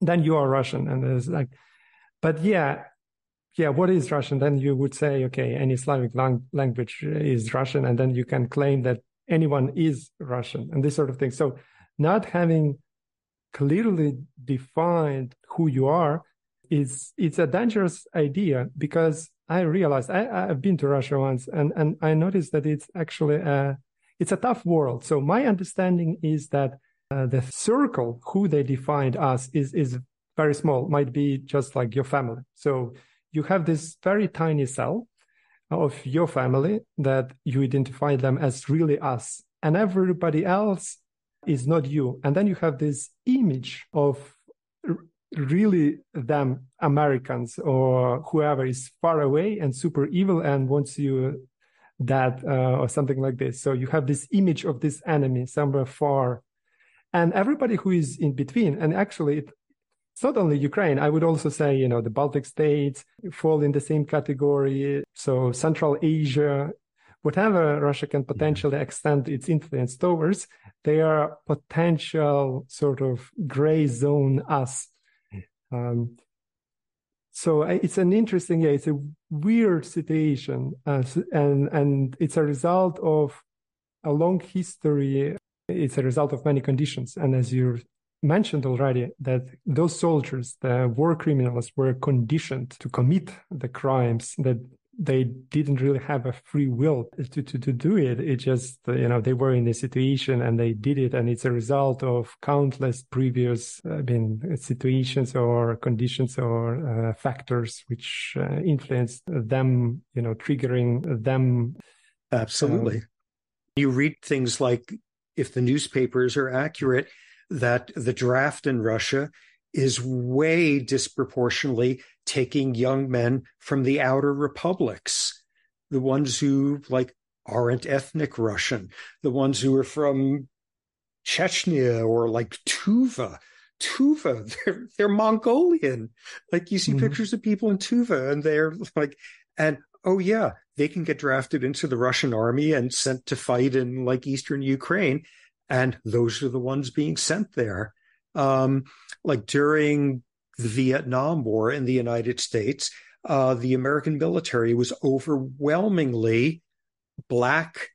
then you are Russian. And it's like, but yeah. Yeah, what is Russian? Then you would say, okay, any Slavic lang- language is Russian, and then you can claim that anyone is Russian and this sort of thing. So not having clearly defined who you are is it's a dangerous idea, because I realized I, I've been to Russia once, and, and I noticed that it's actually a, it's a tough world. So my understanding is that uh, the circle who they defined us is, is very small, might be just like your family. So you have this very tiny cell of your family that you identify them as really us, and everybody else is not you. And then you have this image of really them, Americans or whoever is far away and super evil and wants you dead uh, or something like this. So you have this image of this enemy somewhere far, and everybody who is in between. And actually it It's not only Ukraine. I would also say, you know, the Baltic states fall in the same category. So Central Asia, whatever Russia can potentially extend its influence towards, they are potential sort of gray zone us. Um, so it's an interesting, yeah, it's a weird situation. Uh, and, and it's a result of a long history. It's a result of many conditions. And as you're mentioned already, that those soldiers, the war criminals, were conditioned to commit the crimes, that they didn't really have a free will to, to, to do it. It just, you know, they were in a situation and they did it. And it's a result of countless previous I mean, situations or conditions or uh, factors which uh, influenced them, you know, triggering them. Absolutely. Um, you read things like, if the newspapers are accurate, that the draft in Russia is way disproportionately taking young men from the outer republics, the ones who like aren't ethnic Russian, the ones who are from Chechnya or like Tuva, Tuva, they're, they're Mongolian. Like you see mm-hmm. pictures of people in Tuva and they're like, and oh yeah, they can get drafted into the Russian army and sent to fight in like Eastern Ukraine. And those are the ones being sent there. Um, like during the Vietnam War in the United States, uh, the American military was overwhelmingly Black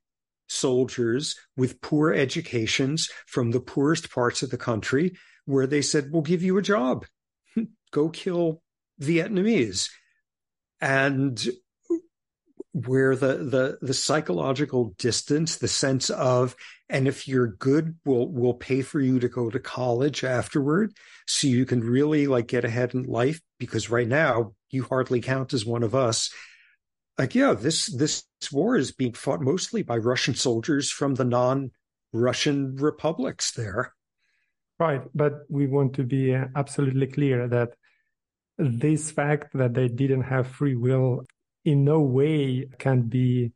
soldiers with poor educations from the poorest parts of the country, where they said, we'll give you a job. Go kill Vietnamese. And where the, the the psychological distance, the sense of, and if you're good, we'll we'll pay for you to go to college afterward so you can really like get ahead in life, because right now you hardly count as one of us. Like, yeah, this this war is being fought mostly by Russian soldiers from the non-Russian republics there. Right, but we want to be absolutely clear that this fact that they didn't have free will in no way can be,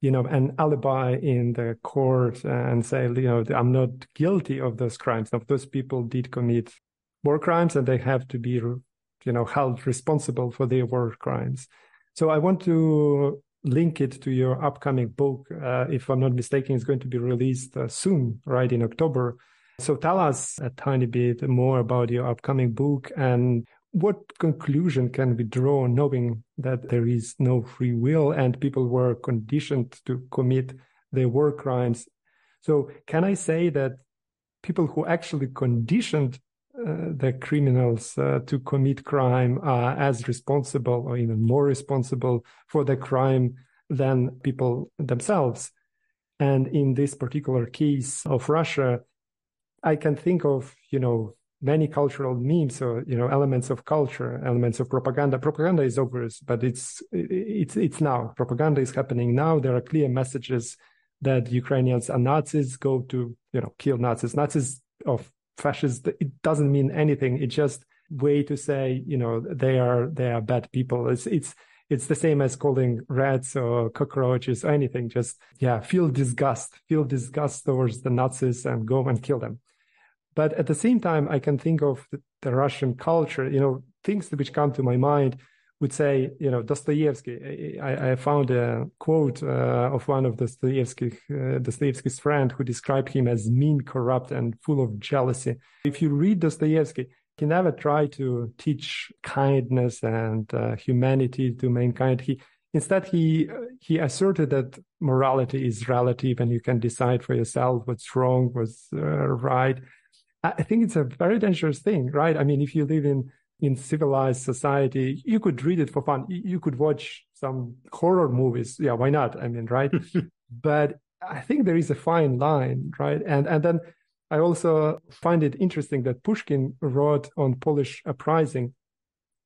you know, an alibi in the court and say, you know, I'm not guilty of those crimes. Now, those people did commit war crimes and they have to be, you know, held responsible for their war crimes. So I want to link it to your upcoming book. Uh, if I'm not mistaken, it's going to be released uh, soon, right, in October. So tell us a tiny bit more about your upcoming book and what conclusion can we draw knowing that there is no free will and people were conditioned to commit their war crimes? So can I say that people who actually conditioned uh, the criminals uh, to commit crime are as responsible or even more responsible for the crime than people themselves? And in this particular case of Russia, I can think of, you know, many cultural memes or, you know, elements of culture, elements of propaganda. Propaganda is obvious, but it's it's it's now. Propaganda is happening now. There are clear messages that Ukrainians are Nazis, go to, you know, kill Nazis. Nazis or fascists, it doesn't mean anything. It's just way to say, you know, they are they are bad people. It's it's it's the same as calling rats or cockroaches or anything. Just, yeah, feel disgust. Feel disgust towards the Nazis and go and kill them. But at the same time, I can think of the, the Russian culture, you know, things which come to my mind would say, you know, Dostoevsky. I, I found a quote uh, of one of Dostoevsky, uh, Dostoevsky's friend who described him as mean, corrupt, and full of jealousy. If you read Dostoevsky, he never tried to teach kindness and uh, humanity to mankind. He Instead, he he asserted that morality is relative and you can decide for yourself what's wrong, what's uh, right. I think it's a very dangerous thing, right? I mean, if you live in, in civilized society, you could read it for fun. You could watch some horror movies. Yeah, why not? I mean, right? But I think there is a fine line, right? And and then I also find it interesting that Pushkin wrote on Polish uprising,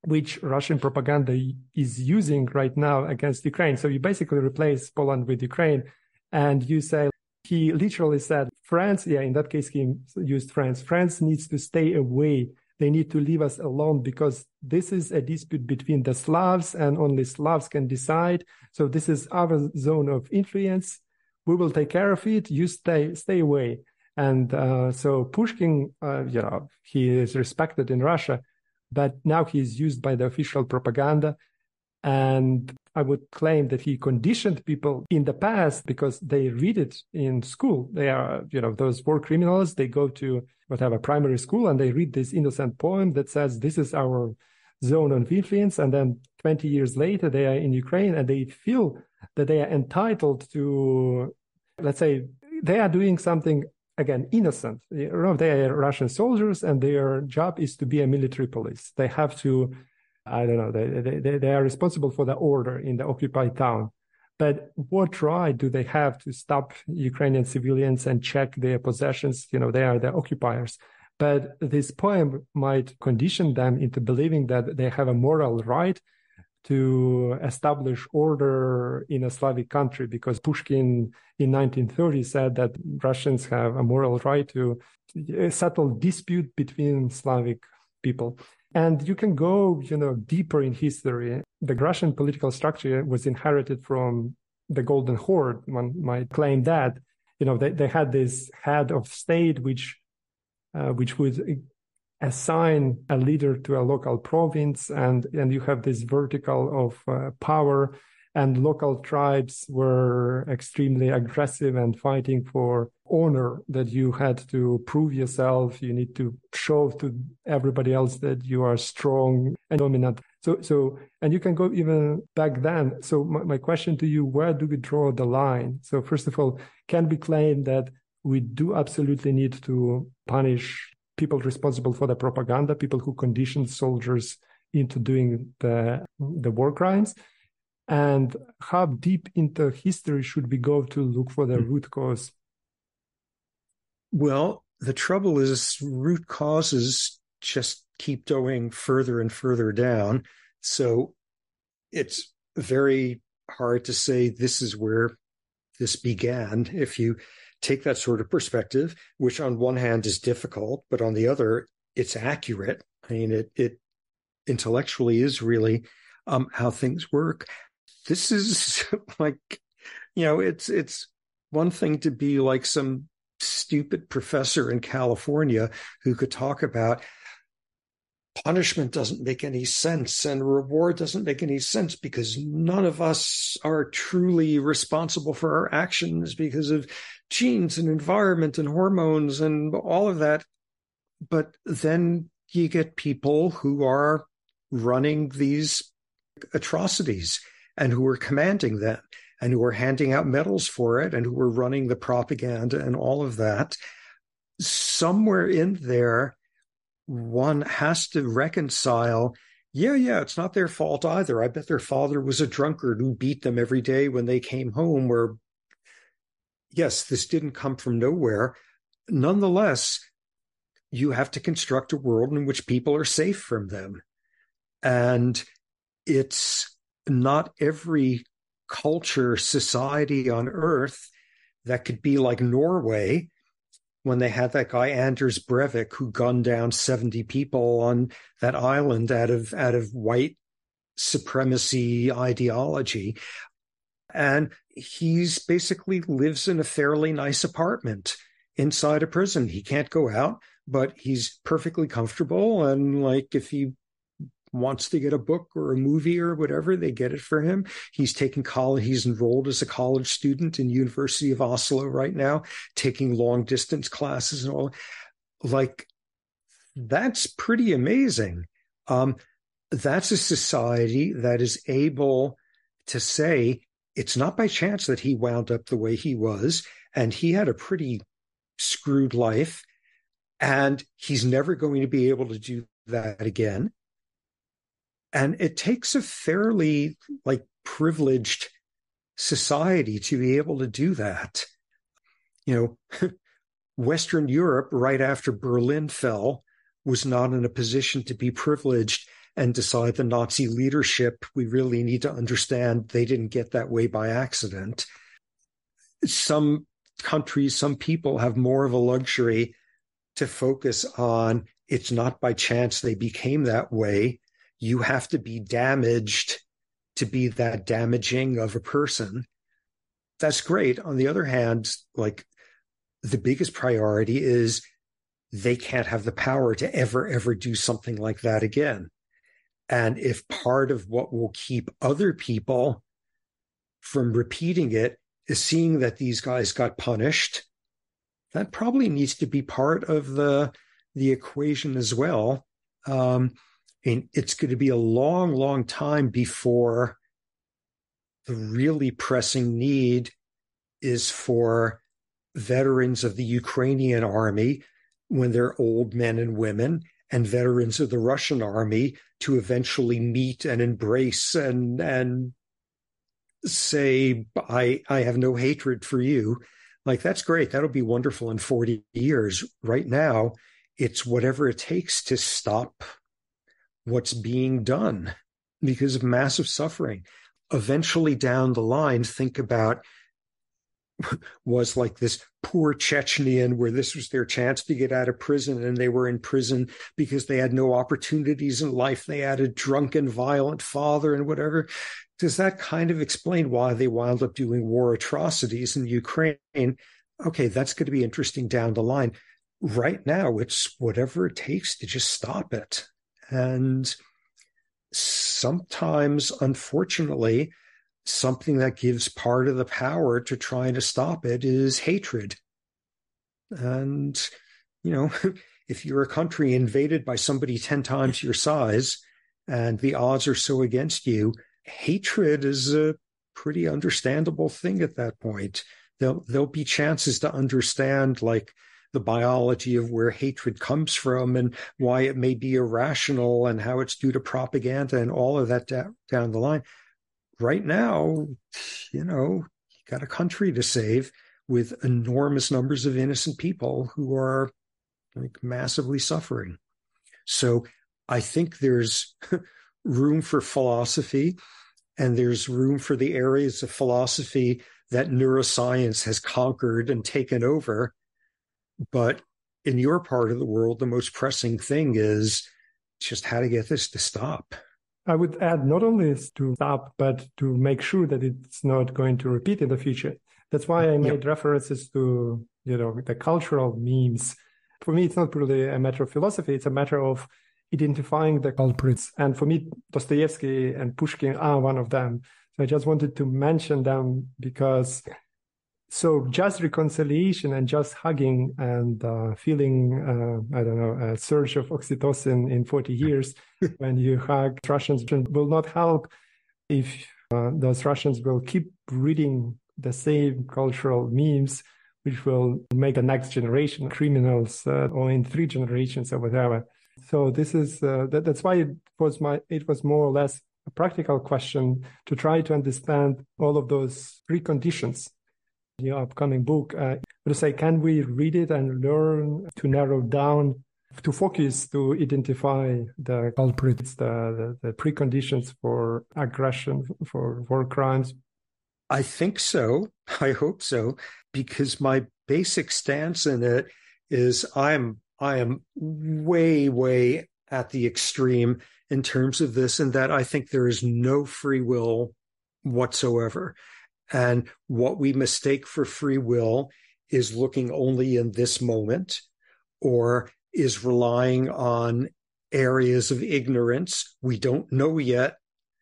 which Russian propaganda is using right now against Ukraine. So you basically replace Poland with Ukraine and you say, he literally said, France, yeah, in that case, he used France. France needs to stay away. They need to leave us alone because this is a dispute between the Slavs and only Slavs can decide. So this is our zone of influence. We will take care of it. You stay, stay away. And uh, so Pushkin, uh, you know, he is respected in Russia, but now he is used by the official propaganda. And I would claim that he conditioned people in the past because they read it in school. They are, you know, those war criminals, they go to whatever primary school and they read this innocent poem that says, this is our zone of influence. And then twenty years later, they are in Ukraine and they feel that they are entitled to, let's say, they are doing something, again, innocent. They are Russian soldiers and their job is to be a military police. They have to, I don't know, they, they they are responsible for the order in the occupied town. But what right do they have to stop Ukrainian civilians and check their possessions? You know, they are the occupiers. But this poem might condition them into believing that they have a moral right to establish order in a Slavic country, because Pushkin in nineteen thirty said that Russians have a moral right to settle dispute between Slavic people. And you can go, you know, deeper in history. The Russian political structure was inherited from the Golden Horde. One might claim that, you know, they, they had this head of state, which, uh, which would assign a leader to a local province, and, and you have this vertical of uh, power, and local tribes were extremely aggressive and fighting for honor, that you had to prove yourself, you need to show to everybody else that you are strong and dominant. So, so, and you can go even back then. So my, my question to you, where do we draw the line? So first of all, can we claim that we do absolutely need to punish people responsible for the propaganda, people who condition soldiers into doing the, the war crimes? And how deep into history should we go to look for the root cause? Well, the trouble is root causes just keep going further and further down. So it's very hard to say this is where this began. If you take that sort of perspective, which on one hand is difficult, but on the other, it's accurate. I mean, it, it intellectually is really um, how things work. This is like, you know, it's it's one thing to be like some stupid professor in California who could talk about punishment doesn't make any sense and reward doesn't make any sense because none of us are truly responsible for our actions because of genes and environment and hormones and all of that. But then you get people who are running these atrocities and who are commanding them, and who are handing out medals for it, and who are running the propaganda and all of that. Somewhere in there, one has to reconcile, yeah, yeah, it's not their fault either. I bet their father was a drunkard who beat them every day when they came home, or yes, this didn't come from nowhere. Nonetheless, you have to construct a world in which people are safe from them. And it's not every culture, society on Earth that could be like Norway when they had that guy Anders Breivik who gunned down seventy people on that island out of out of white supremacy ideology. And he's basically lives in a fairly nice apartment inside a prison. He can't go out, but he's perfectly comfortable. And like if he wants to get a book or a movie or whatever, they get it for him. He's taking college, he's enrolled as a college student in University of Oslo right now, taking long distance classes and all. Like, that's pretty amazing. Um, that's a society that is able to say, it's not by chance that he wound up the way he was, and he had a pretty screwed life, and he's never going to be able to do that again. And it takes a fairly like privileged society to be able to do that. You know, Western Europe, right after Berlin fell, was not in a position to be privileged and decide the Nazi leadership, we really need to understand they didn't get that way by accident. Some countries, some people have more of a luxury to focus on it's not by chance they became that way. You have to be damaged to be that damaging of a person. That's great. On the other hand, like the biggest priority is they can't have the power to ever, ever do something like that again. And if part of what will keep other people from repeating it is seeing that these guys got punished, that probably needs to be part of the, the equation as well. Um, And it's going to be a long, long time before the really pressing need is for veterans of the Ukrainian army when they're old men and women, and veterans of the Russian army to eventually meet and embrace and and say, I, I have no hatred for you. Like, that's great. That'll be wonderful in forty years. Right now, it's whatever it takes to stop what's being done because of massive suffering. Eventually down the line, think about was like this poor Chechnya where this was their chance to get out of prison and they were in prison because they had no opportunities in life. They had a drunken, violent father and whatever. Does that kind of explain why they wound up doing war atrocities in Ukraine? Okay, that's going to be interesting down the line. right now it's whatever it takes to just stop it. And sometimes, unfortunately, something that gives part of the power to trying to stop it is hatred. And, you know, if you're a country invaded by somebody ten times your size and the odds are so against you, hatred is a pretty understandable thing at that point. There'll, there'll be chances to understand, like, the biology of where hatred comes from and why it may be irrational and how it's due to propaganda and all of that da- down the line. Right now, you know, you got a country to save with enormous numbers of innocent people who are, like, massively suffering. So I think there's room for philosophy, and there's room for the areas of philosophy that neuroscience has conquered and taken over. But in your part of the world, the most pressing thing is just how to get this to stop. I would add not only to stop, but to make sure that it's not going to repeat in the future. That's why I made yep. references to, you know, the cultural memes. For me, it's not really a matter of philosophy. It's a matter of identifying the culprits. And for me, Dostoevsky and Pushkin are one of them. So I just wanted to mention them because... So just reconciliation and just hugging and uh, feeling, uh, I don't know, a surge of oxytocin in forty years when you hug Russians will not help if uh, those Russians will keep reading the same cultural memes, which will make the next generation criminals uh, or in three generations or whatever. So this is, uh, that, that's why it was my, it was more or less a practical question to try to understand all of those preconditions. Your upcoming book, uh, to say, can we read it and learn to narrow down, to focus, to identify the culprits, the, the, the preconditions for aggression, for war crimes? I think so. I hope so, because my basic stance in it is I'm I am way, way at the extreme in terms of this, and that I think there is no free will whatsoever. And what we mistake for free will is looking only in this moment, or is relying on areas of ignorance. We don't know yet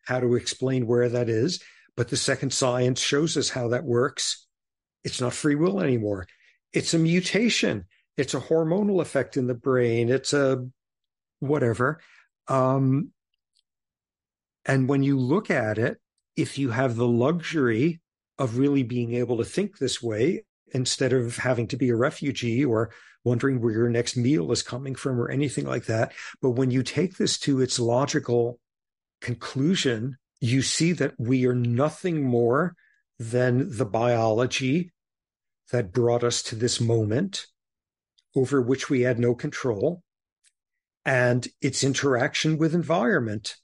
how to explain where that is, but the second science shows us how that works. It's not free will anymore. It's a mutation. It's a hormonal effect in the brain. It's a whatever. Um, and when you look at it, if you have the luxury of really being able to think this way, instead of having to be a refugee or wondering where your next meal is coming from or anything like that. But when you take this to its logical conclusion, you see that we are nothing more than the biology that brought us to this moment, over which we had no control, and its interaction with environment,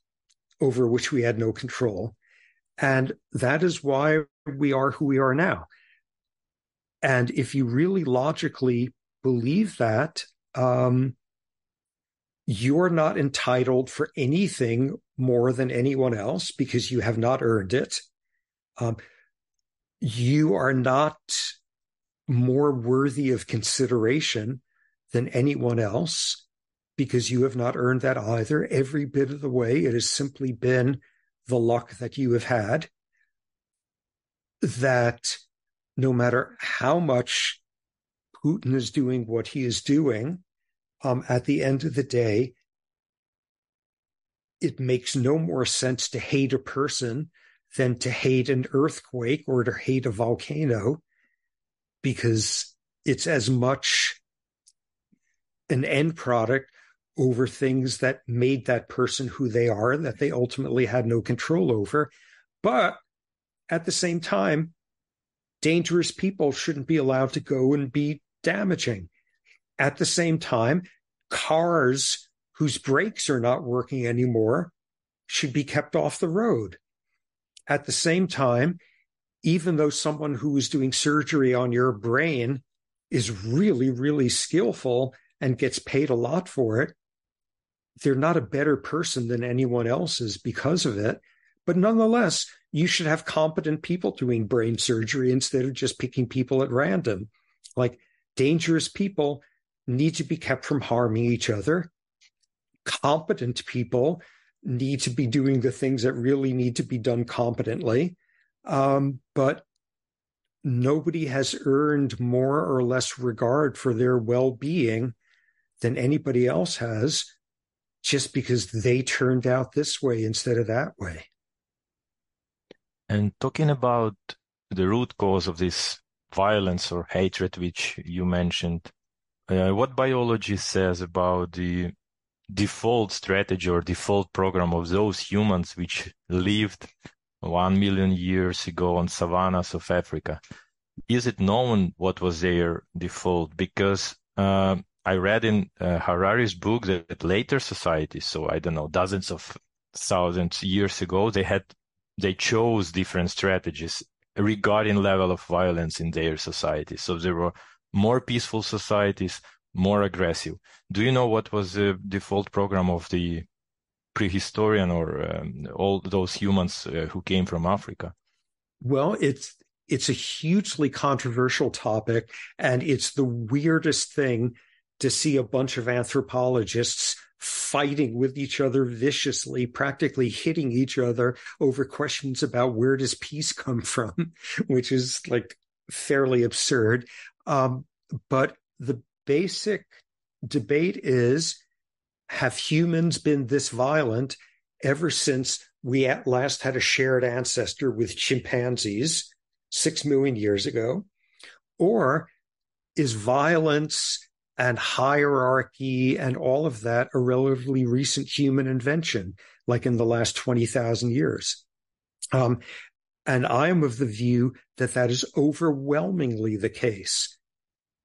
over which we had no control. And that is why we are who we are now. And if you really logically believe that, um, you're not entitled for anything more than anyone else because you have not earned it. Um, you are not more worthy of consideration than anyone else because you have not earned that either. Every bit of the way, it has simply been the luck that you have had, that no matter how much Putin is doing what he is doing, um, at the end of the day, it makes no more sense to hate a person than to hate an earthquake or to hate a volcano, because it's as much an end product over things that made that person who they are, that they ultimately had no control over. But at the same time, dangerous people shouldn't be allowed to go and be damaging. At the same time, cars whose brakes are not working anymore should be kept off the road. At the same time, even though someone who is doing surgery on your brain is really, really skillful and gets paid a lot for it, they're not a better person than anyone else is because of it. But nonetheless, you should have competent people doing brain surgery instead of just picking people at random. Like, dangerous people need to be kept from harming each other. Competent people need to be doing the things that really need to be done competently. Um, but nobody has earned more or less regard for their well-being than anybody else has, just because they turned out this way instead of that way. And talking about the root cause of this violence or hatred, which you mentioned, uh, what biology says about the default strategy or default program of those humans which lived one million years ago on savannas of Africa? Is it known what was their default? Because uh, I read in uh, Harari's book that, that later societies, so I don't know, dozens of thousands of years ago, they had they chose different strategies regarding level of violence in their society. So there were more peaceful societies, more aggressive. Do you know what was the default program of the prehistorian or um, all those humans uh, who came from Africa? Well, it's it's a hugely controversial topic, and it's the weirdest thing to see a bunch of anthropologists fighting with each other viciously, practically hitting each other over questions about where does peace come from, which is like fairly absurd. Um, but the basic debate is, have humans been this violent ever since we at last had a shared ancestor with chimpanzees six million years ago? Or is violence and hierarchy and all of that a relatively recent human invention, like in the last twenty thousand years? Um, and I am of the view that that is overwhelmingly the case.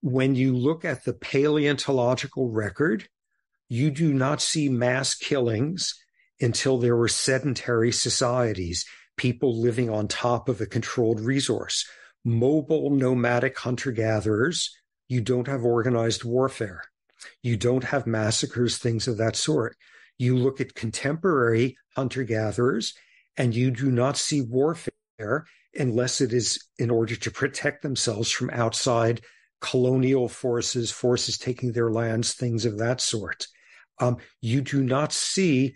When you look at the paleontological record, you do not see mass killings until there were sedentary societies, people living on top of a controlled resource, mobile nomadic hunter-gatherers. You don't have organized warfare. You don't have massacres, things of that sort. You look at contemporary hunter-gatherers, and you do not see warfare unless it is in order to protect themselves from outside colonial forces, forces taking their lands, things of that sort. Um, you do not see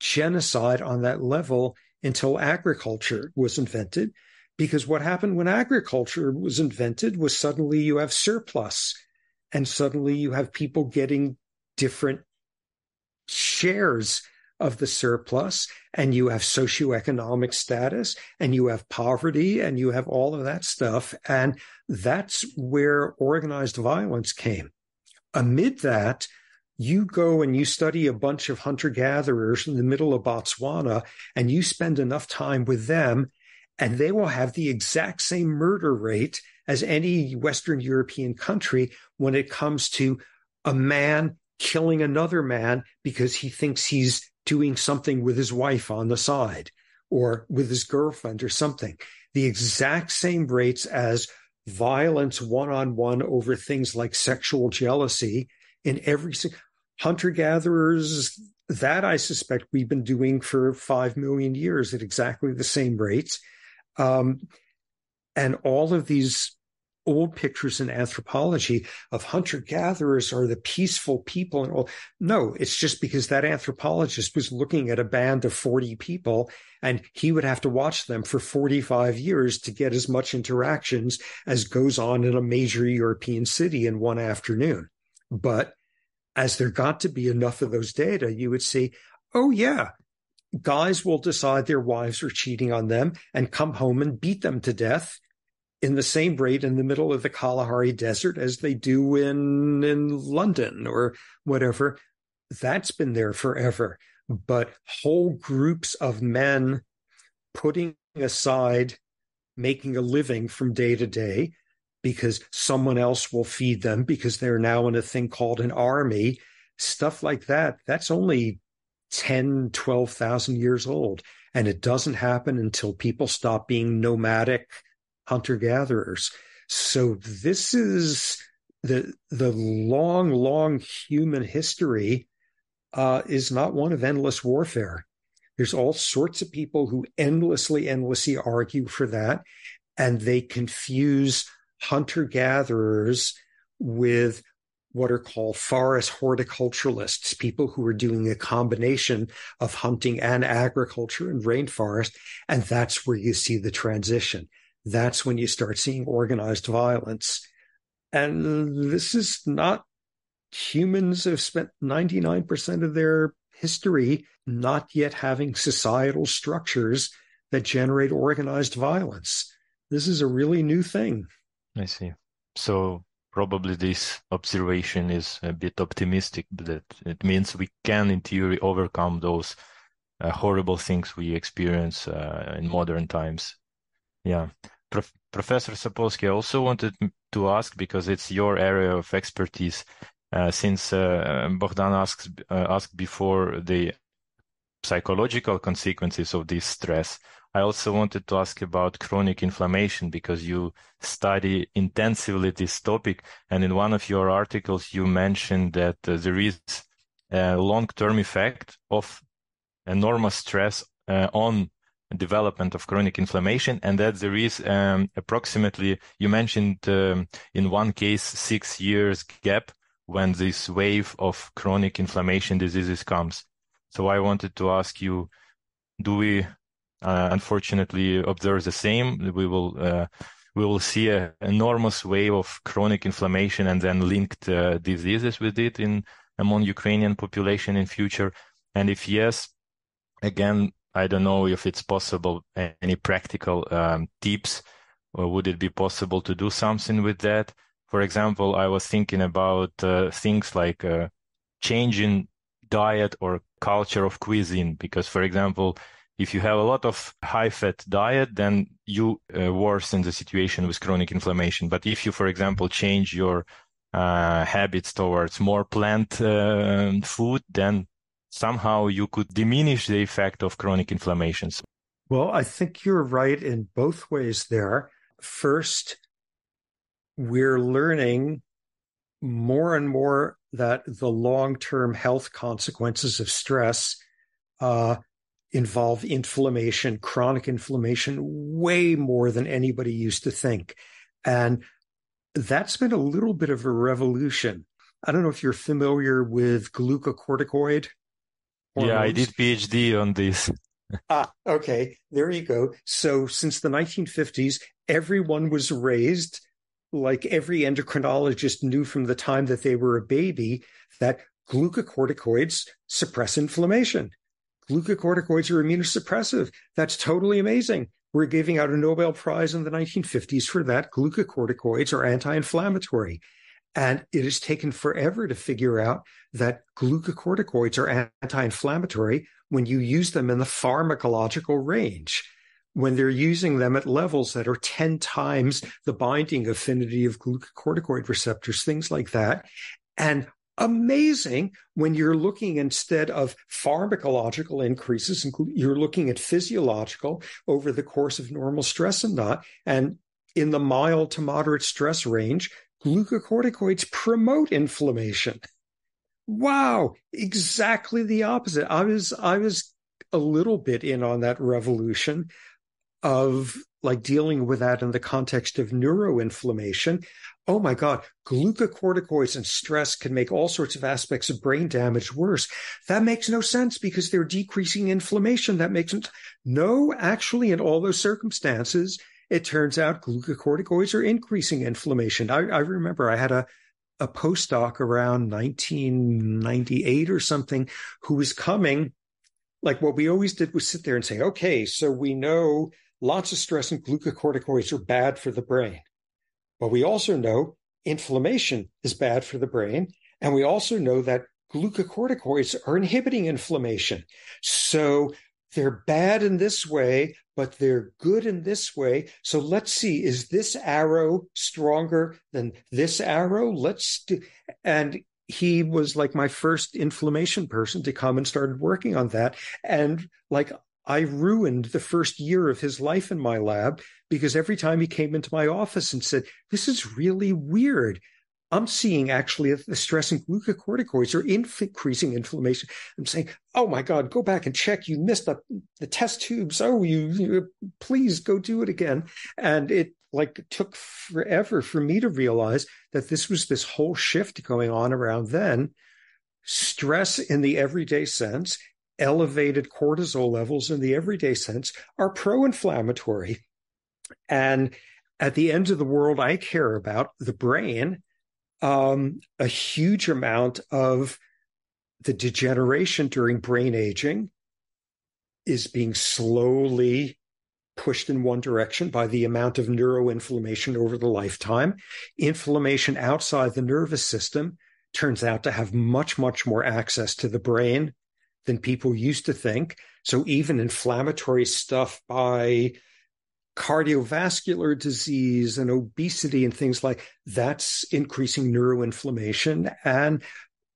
genocide on that level until agriculture was invented, because what happened when agriculture was invented was suddenly you have surplus, and suddenly you have people getting different shares of the surplus, and you have socioeconomic status, and you have poverty, and you have all of that stuff. And that's where organized violence came. Amid that, you go and you study a bunch of hunter-gatherers in the middle of Botswana, and you spend enough time with them, and they will have the exact same murder rate as any Western European country when it comes to a man killing another man because he thinks he's doing something with his wife on the side or with his girlfriend or something. The exact same rates as violence one-on-one over things like sexual jealousy in every hunter-gatherers. That I suspect we've been doing for five million years at exactly the same rates. Um, and all of these old pictures in anthropology of hunter-gatherers are the peaceful people and all. No, it's just because that anthropologist was looking at a band of forty people, and he would have to watch them for forty-five years to get as much interactions as goes on in a major European city in one afternoon. But as there got to be enough of those data, you would see, oh yeah, guys will decide their wives are cheating on them and come home and beat them to death in the same rate in the middle of the Kalahari Desert as they do in, in London or whatever. That's been there forever. But whole groups of men putting aside making a living from day to day because someone else will feed them because they're now in a thing called an army, stuff like that, that's only ten, twelve thousand years old. And it doesn't happen until people stop being nomadic hunter-gatherers. So this is the the long, long human history uh, is not one of endless warfare. There's all sorts of people who endlessly, endlessly argue for that, and they confuse hunter-gatherers with what are called forest horticulturalists, people who are doing a combination of hunting and agriculture and rainforest. And that's where you see the transition. That's when you start seeing organized violence. And this is not, humans have spent ninety-nine percent of their history not yet having societal structures that generate organized violence. This is a really new thing. I see. So probably this observation is a bit optimistic, that it means we can, in theory, overcome those uh, horrible things we experience uh, in modern times. Yeah. Prof- Professor Sapolsky, I also wanted to ask, because it's your area of expertise, uh, since uh, Bogdan asks, uh, asked before the psychological consequences of this stress, I also wanted to ask about chronic inflammation, because you study intensively this topic. And in one of your articles, you mentioned that uh, there is a long-term effect of enormous stress uh, on development of chronic inflammation, and that there is um, approximately, you mentioned um, in one case, six years gap when this wave of chronic inflammation diseases comes. So I wanted to ask you, do we... Uh, unfortunately, observe the same. We will uh, we will see an enormous wave of chronic inflammation and then linked uh, diseases with it in among Ukrainian population in future. And if yes, again, I don't know if it's possible. Any practical um, tips, or would it be possible to do something with that? For example, I was thinking about uh, things like uh, changing diet or culture of cuisine, because, for example, if you have a lot of high-fat diet, then you uh, worsen the situation with chronic inflammation. But if you, for example, change your uh, habits towards more plant uh, food, then somehow you could diminish the effect of chronic inflammation. Well, I think you're right in both ways there. First, we're learning more and more that the long-term health consequences of stress uh involve inflammation, chronic inflammation, way more than anybody used to think. And that's been a little bit of a revolution. I don't know if you're familiar with glucocorticoid hormones. Yeah, I did PhD on this. ah, okay. There you go. So since the nineteen fifties, everyone was raised, like every endocrinologist knew from the time that they were a baby, that glucocorticoids suppress inflammation. Glucocorticoids are immunosuppressive. That's totally amazing. We're giving out a Nobel Prize in the nineteen fifties for that. Glucocorticoids are anti-inflammatory. And it has taken forever to figure out that glucocorticoids are anti-inflammatory when you use them in the pharmacological range, when they're using them at levels that are ten times the binding affinity of glucocorticoid receptors, things like that. And amazing when you're looking, instead of pharmacological increases, you're looking at physiological over the course of normal stress and not. And in the mild to moderate stress range, glucocorticoids promote inflammation. Wow, exactly the opposite. I was I was a little bit in on that revolution of like dealing with that in the context of neuroinflammation. Oh my God, glucocorticoids and stress can make all sorts of aspects of brain damage worse. That makes no sense because they're decreasing inflammation. That makes no, actually, in all those circumstances, it turns out glucocorticoids are increasing inflammation. I, I remember I had a, a postdoc around nineteen ninety-eight or something who was coming, like what we always did was sit there and say, okay, so we know lots of stress and glucocorticoids are bad for the brain. But we also know inflammation is bad for the brain, and we also know that glucocorticoids are inhibiting inflammation. So they're bad in this way, but they're good in this way. So let's see, is this arrow stronger than this arrow? Let's do... And he was like my first inflammation person to come and started working on that. And like... I ruined the first year of his life in my lab because every time he came into my office and said, this is really weird. I'm seeing actually that the stress and glucocorticoids are increasing inflammation. I'm saying, oh my God, go back and check. You missed the, the test tubes. Oh, you, you please go do it again. And it like took forever for me to realize that this was this whole shift going on around then. Stress in the everyday sense, elevated cortisol levels in the everyday sense are pro-inflammatory. And at the end of the world I care about, the brain, um, a huge amount of the degeneration during brain aging is being slowly pushed in one direction by the amount of neuroinflammation over the lifetime. Inflammation outside the nervous system turns out to have much, much more access to the brain than people used to think. So even inflammatory stuff by cardiovascular disease and obesity and things like that's increasing neuroinflammation. And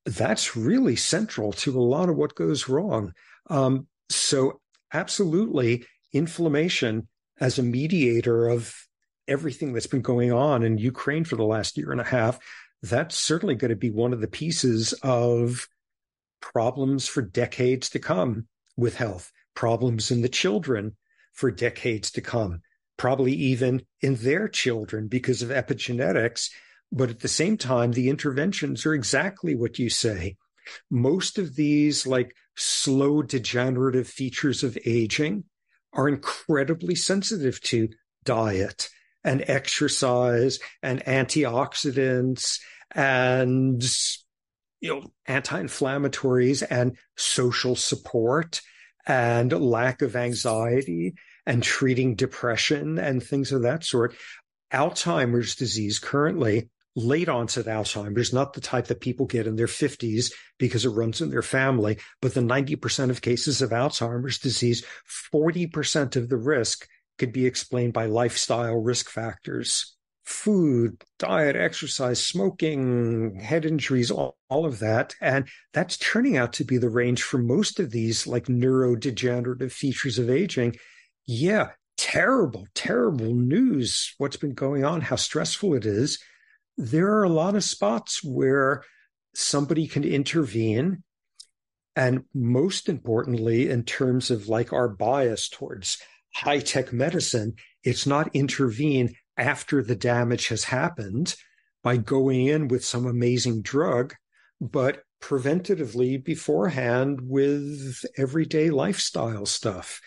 that's really central to a lot of what goes wrong. Um, so absolutely, inflammation as a mediator of everything that's been going on in Ukraine for the last year and a half, that's certainly going to be one of the pieces of problems for decades to come with health, problems in the children for decades to come, probably even in their children because of epigenetics. But at the same time, the interventions are exactly what you say. Most of these like slow degenerative features of aging are incredibly sensitive to diet and exercise and antioxidants and, you know, anti-inflammatories and social support and lack of anxiety and treating depression and things of that sort. Alzheimer's disease currently, late onset Alzheimer's, not the type that people get in their fifties because it runs in their family, but the ninety percent of cases of Alzheimer's disease, forty percent of the risk could be explained by lifestyle risk factors, food, diet, exercise, smoking, head injuries, all, all of that. And that's turning out to be the range for most of these like neurodegenerative features of aging. Yeah, terrible, terrible news, what's been going on, how stressful it is. There are a lot of spots where somebody can intervene. And most importantly, in terms of like our bias towards high-tech medicine, it's not intervene after the damage has happened by going in with some amazing drug, but preventatively beforehand with everyday lifestyle stuff.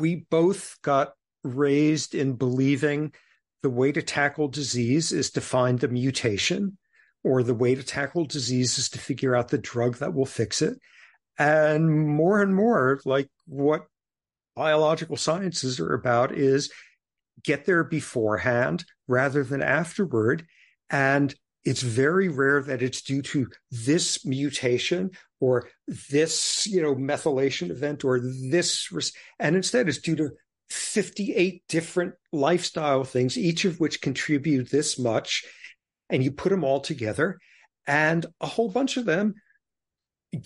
We both got raised in believing the way to tackle disease is to find the mutation, or the way to tackle disease is to figure out the drug that will fix it. And more and more, like what biological sciences are about is get there beforehand rather than afterward. And it's very rare that it's due to this mutation or this, you know, methylation event or this. And instead it's due to fifty-eight different lifestyle things, each of which contribute this much. And you put them all together and a whole bunch of them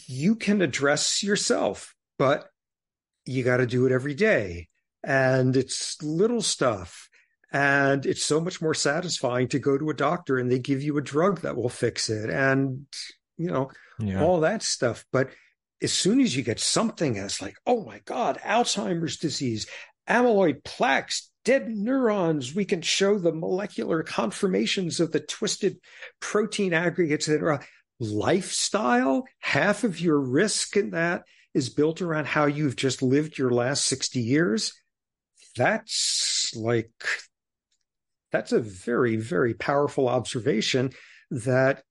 you can address yourself, but you got to do it every day. And it's little stuff. And it's so much more satisfying to go to a doctor and they give you a drug that will fix it. And, you know, yeah. all that stuff. But as soon as you get something that's like, oh my God, Alzheimer's disease, amyloid plaques, dead neurons, we can show the molecular conformations of the twisted protein aggregates, et cetera. Lifestyle, half of your risk in that is built around how you've just lived your last sixty years. That's like, that's a very, very powerful observation that,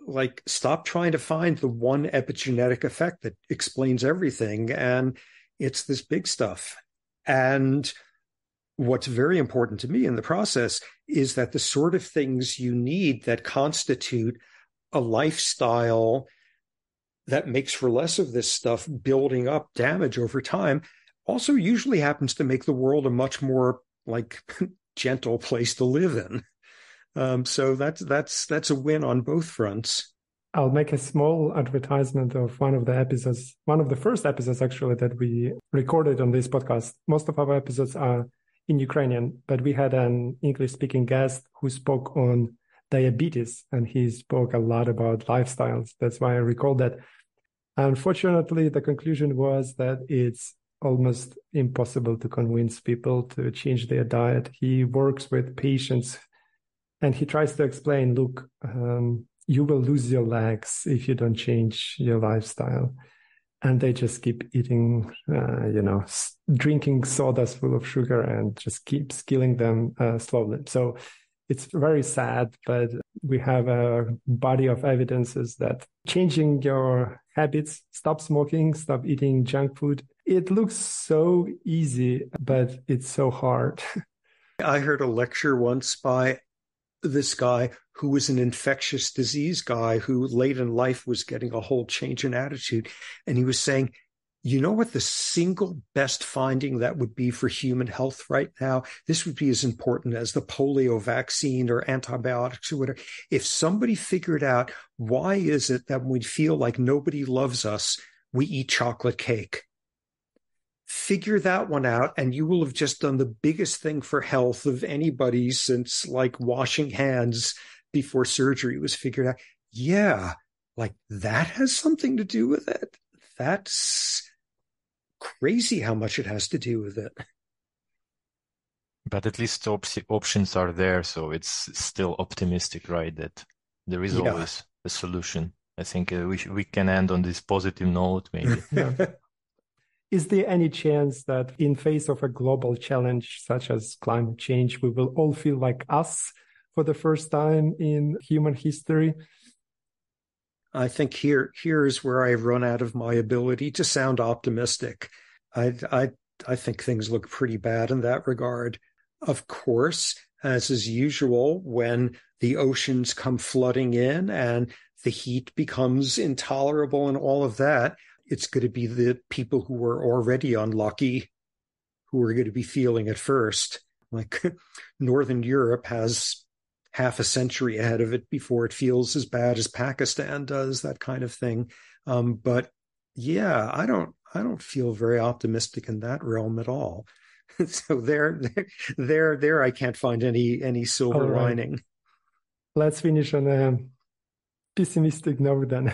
like, stop trying to find the one epigenetic effect that explains everything. And it's this big stuff. And what's very important to me in the process is that the sort of things you need that constitute a lifestyle that makes for less of this stuff building up damage over time also usually happens to make the world a much more like gentle place to live in. Um, so that's, that's, that's a win on both fronts. I'll make a small advertisement of one of the episodes, one of the first episodes actually that we recorded on this podcast. Most of our episodes are in Ukrainian, but we had an English speaking guest who spoke on diabetes and he spoke a lot about lifestyles. That's why I recall that. Unfortunately, the conclusion was that it's almost impossible to convince people to change their diet. He works with patients and he tries to explain, look, um, you will lose your legs if you don't change your lifestyle. And they just keep eating, uh, you know, s- drinking sodas full of sugar and just keeps killing them uh, slowly. So it's very sad, but we have a body of evidences that changing your habits, stop smoking, stop eating junk food. It looks so easy, but it's so hard. I heard a lecture once by this guy who was an infectious disease guy who late in life was getting a whole change in attitude. And he was saying, you know what the single best finding that would be for human health right now? This would be as important as the polio vaccine or antibiotics or whatever. If somebody figured out why is it that when we feel like nobody loves us, we eat chocolate cake. Figure that one out, and you will have just done the biggest thing for health of anybody since like washing hands before surgery was figured out. Yeah, like that has something to do with it. That's crazy how much it has to do with it. But at least op- options are there, so it's still optimistic, right? That there is yeah. always a solution. I think uh, we sh- we can end on this positive note, maybe. Yeah. Is there any chance that in face of a global challenge such as climate change, we will all feel like us for the first time in human history? I think here here is where I run out of my ability to sound optimistic. I, I, I think things look pretty bad in that regard. Of course, as is usual, when the oceans come flooding in and the heat becomes intolerable and all of that, it's going to be the people who were already unlucky who are going to be feeling it first. Like Northern Europe has half a century ahead of it before it feels as bad as Pakistan does, that kind of thing. Um, but yeah, I don't, I don't feel very optimistic in that realm at all. So there, there, there, I can't find any, any silver right. lining. Let's finish on a pessimistic note then.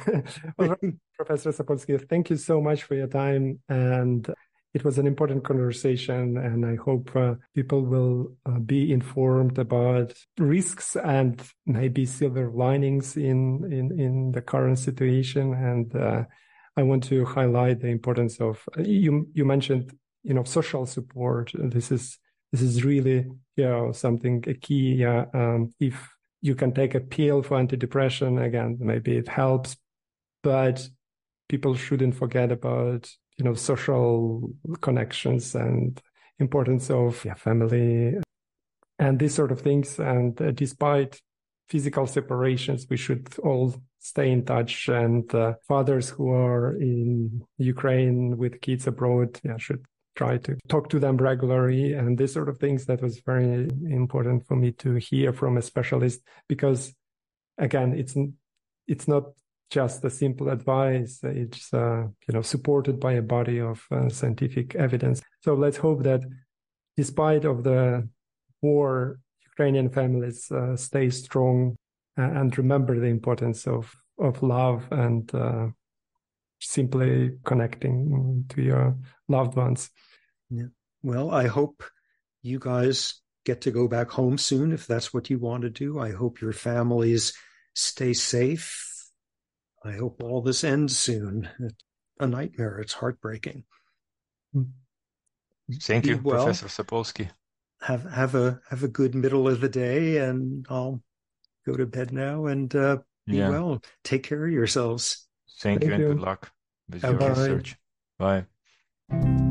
All right, Professor Sapolsky, thank you so much for your time. And it was an important conversation, and I hope uh, people will uh, be informed about risks and maybe silver linings in, in, in the current situation. And uh, I want to highlight the importance of you. You mentioned, you know, social support. This is this is really, you know, something a key. Uh, um, if you can take a pill for antidepressant, again, maybe it helps, but people shouldn't forget about, you know, social connections and importance of yeah, family and these sort of things. And uh, despite physical separations, we should all stay in touch. And uh, fathers who are in Ukraine with kids abroad yeah, should try to talk to them regularly and these sort of things. That was very important for me to hear from a specialist, because, again, it's it's not just a simple advice. It's uh, you know, supported by a body of uh, scientific evidence. So let's hope that despite of the war, Ukrainian families uh, stay strong and remember the importance of, of love and uh, simply connecting to your loved ones. Yeah. Well, I hope you guys get to go back home soon if that's what you want to do. I hope your families stay safe. I hope all this ends soon. It's a nightmare. It's heartbreaking. Thank you, well, Professor Sapolsky. Have have a have a good middle of the day, and I'll go to bed now. And uh, be yeah. well. Take care of yourselves. Thank, Thank you, and you. Good luck with Bye. Your research. Bye.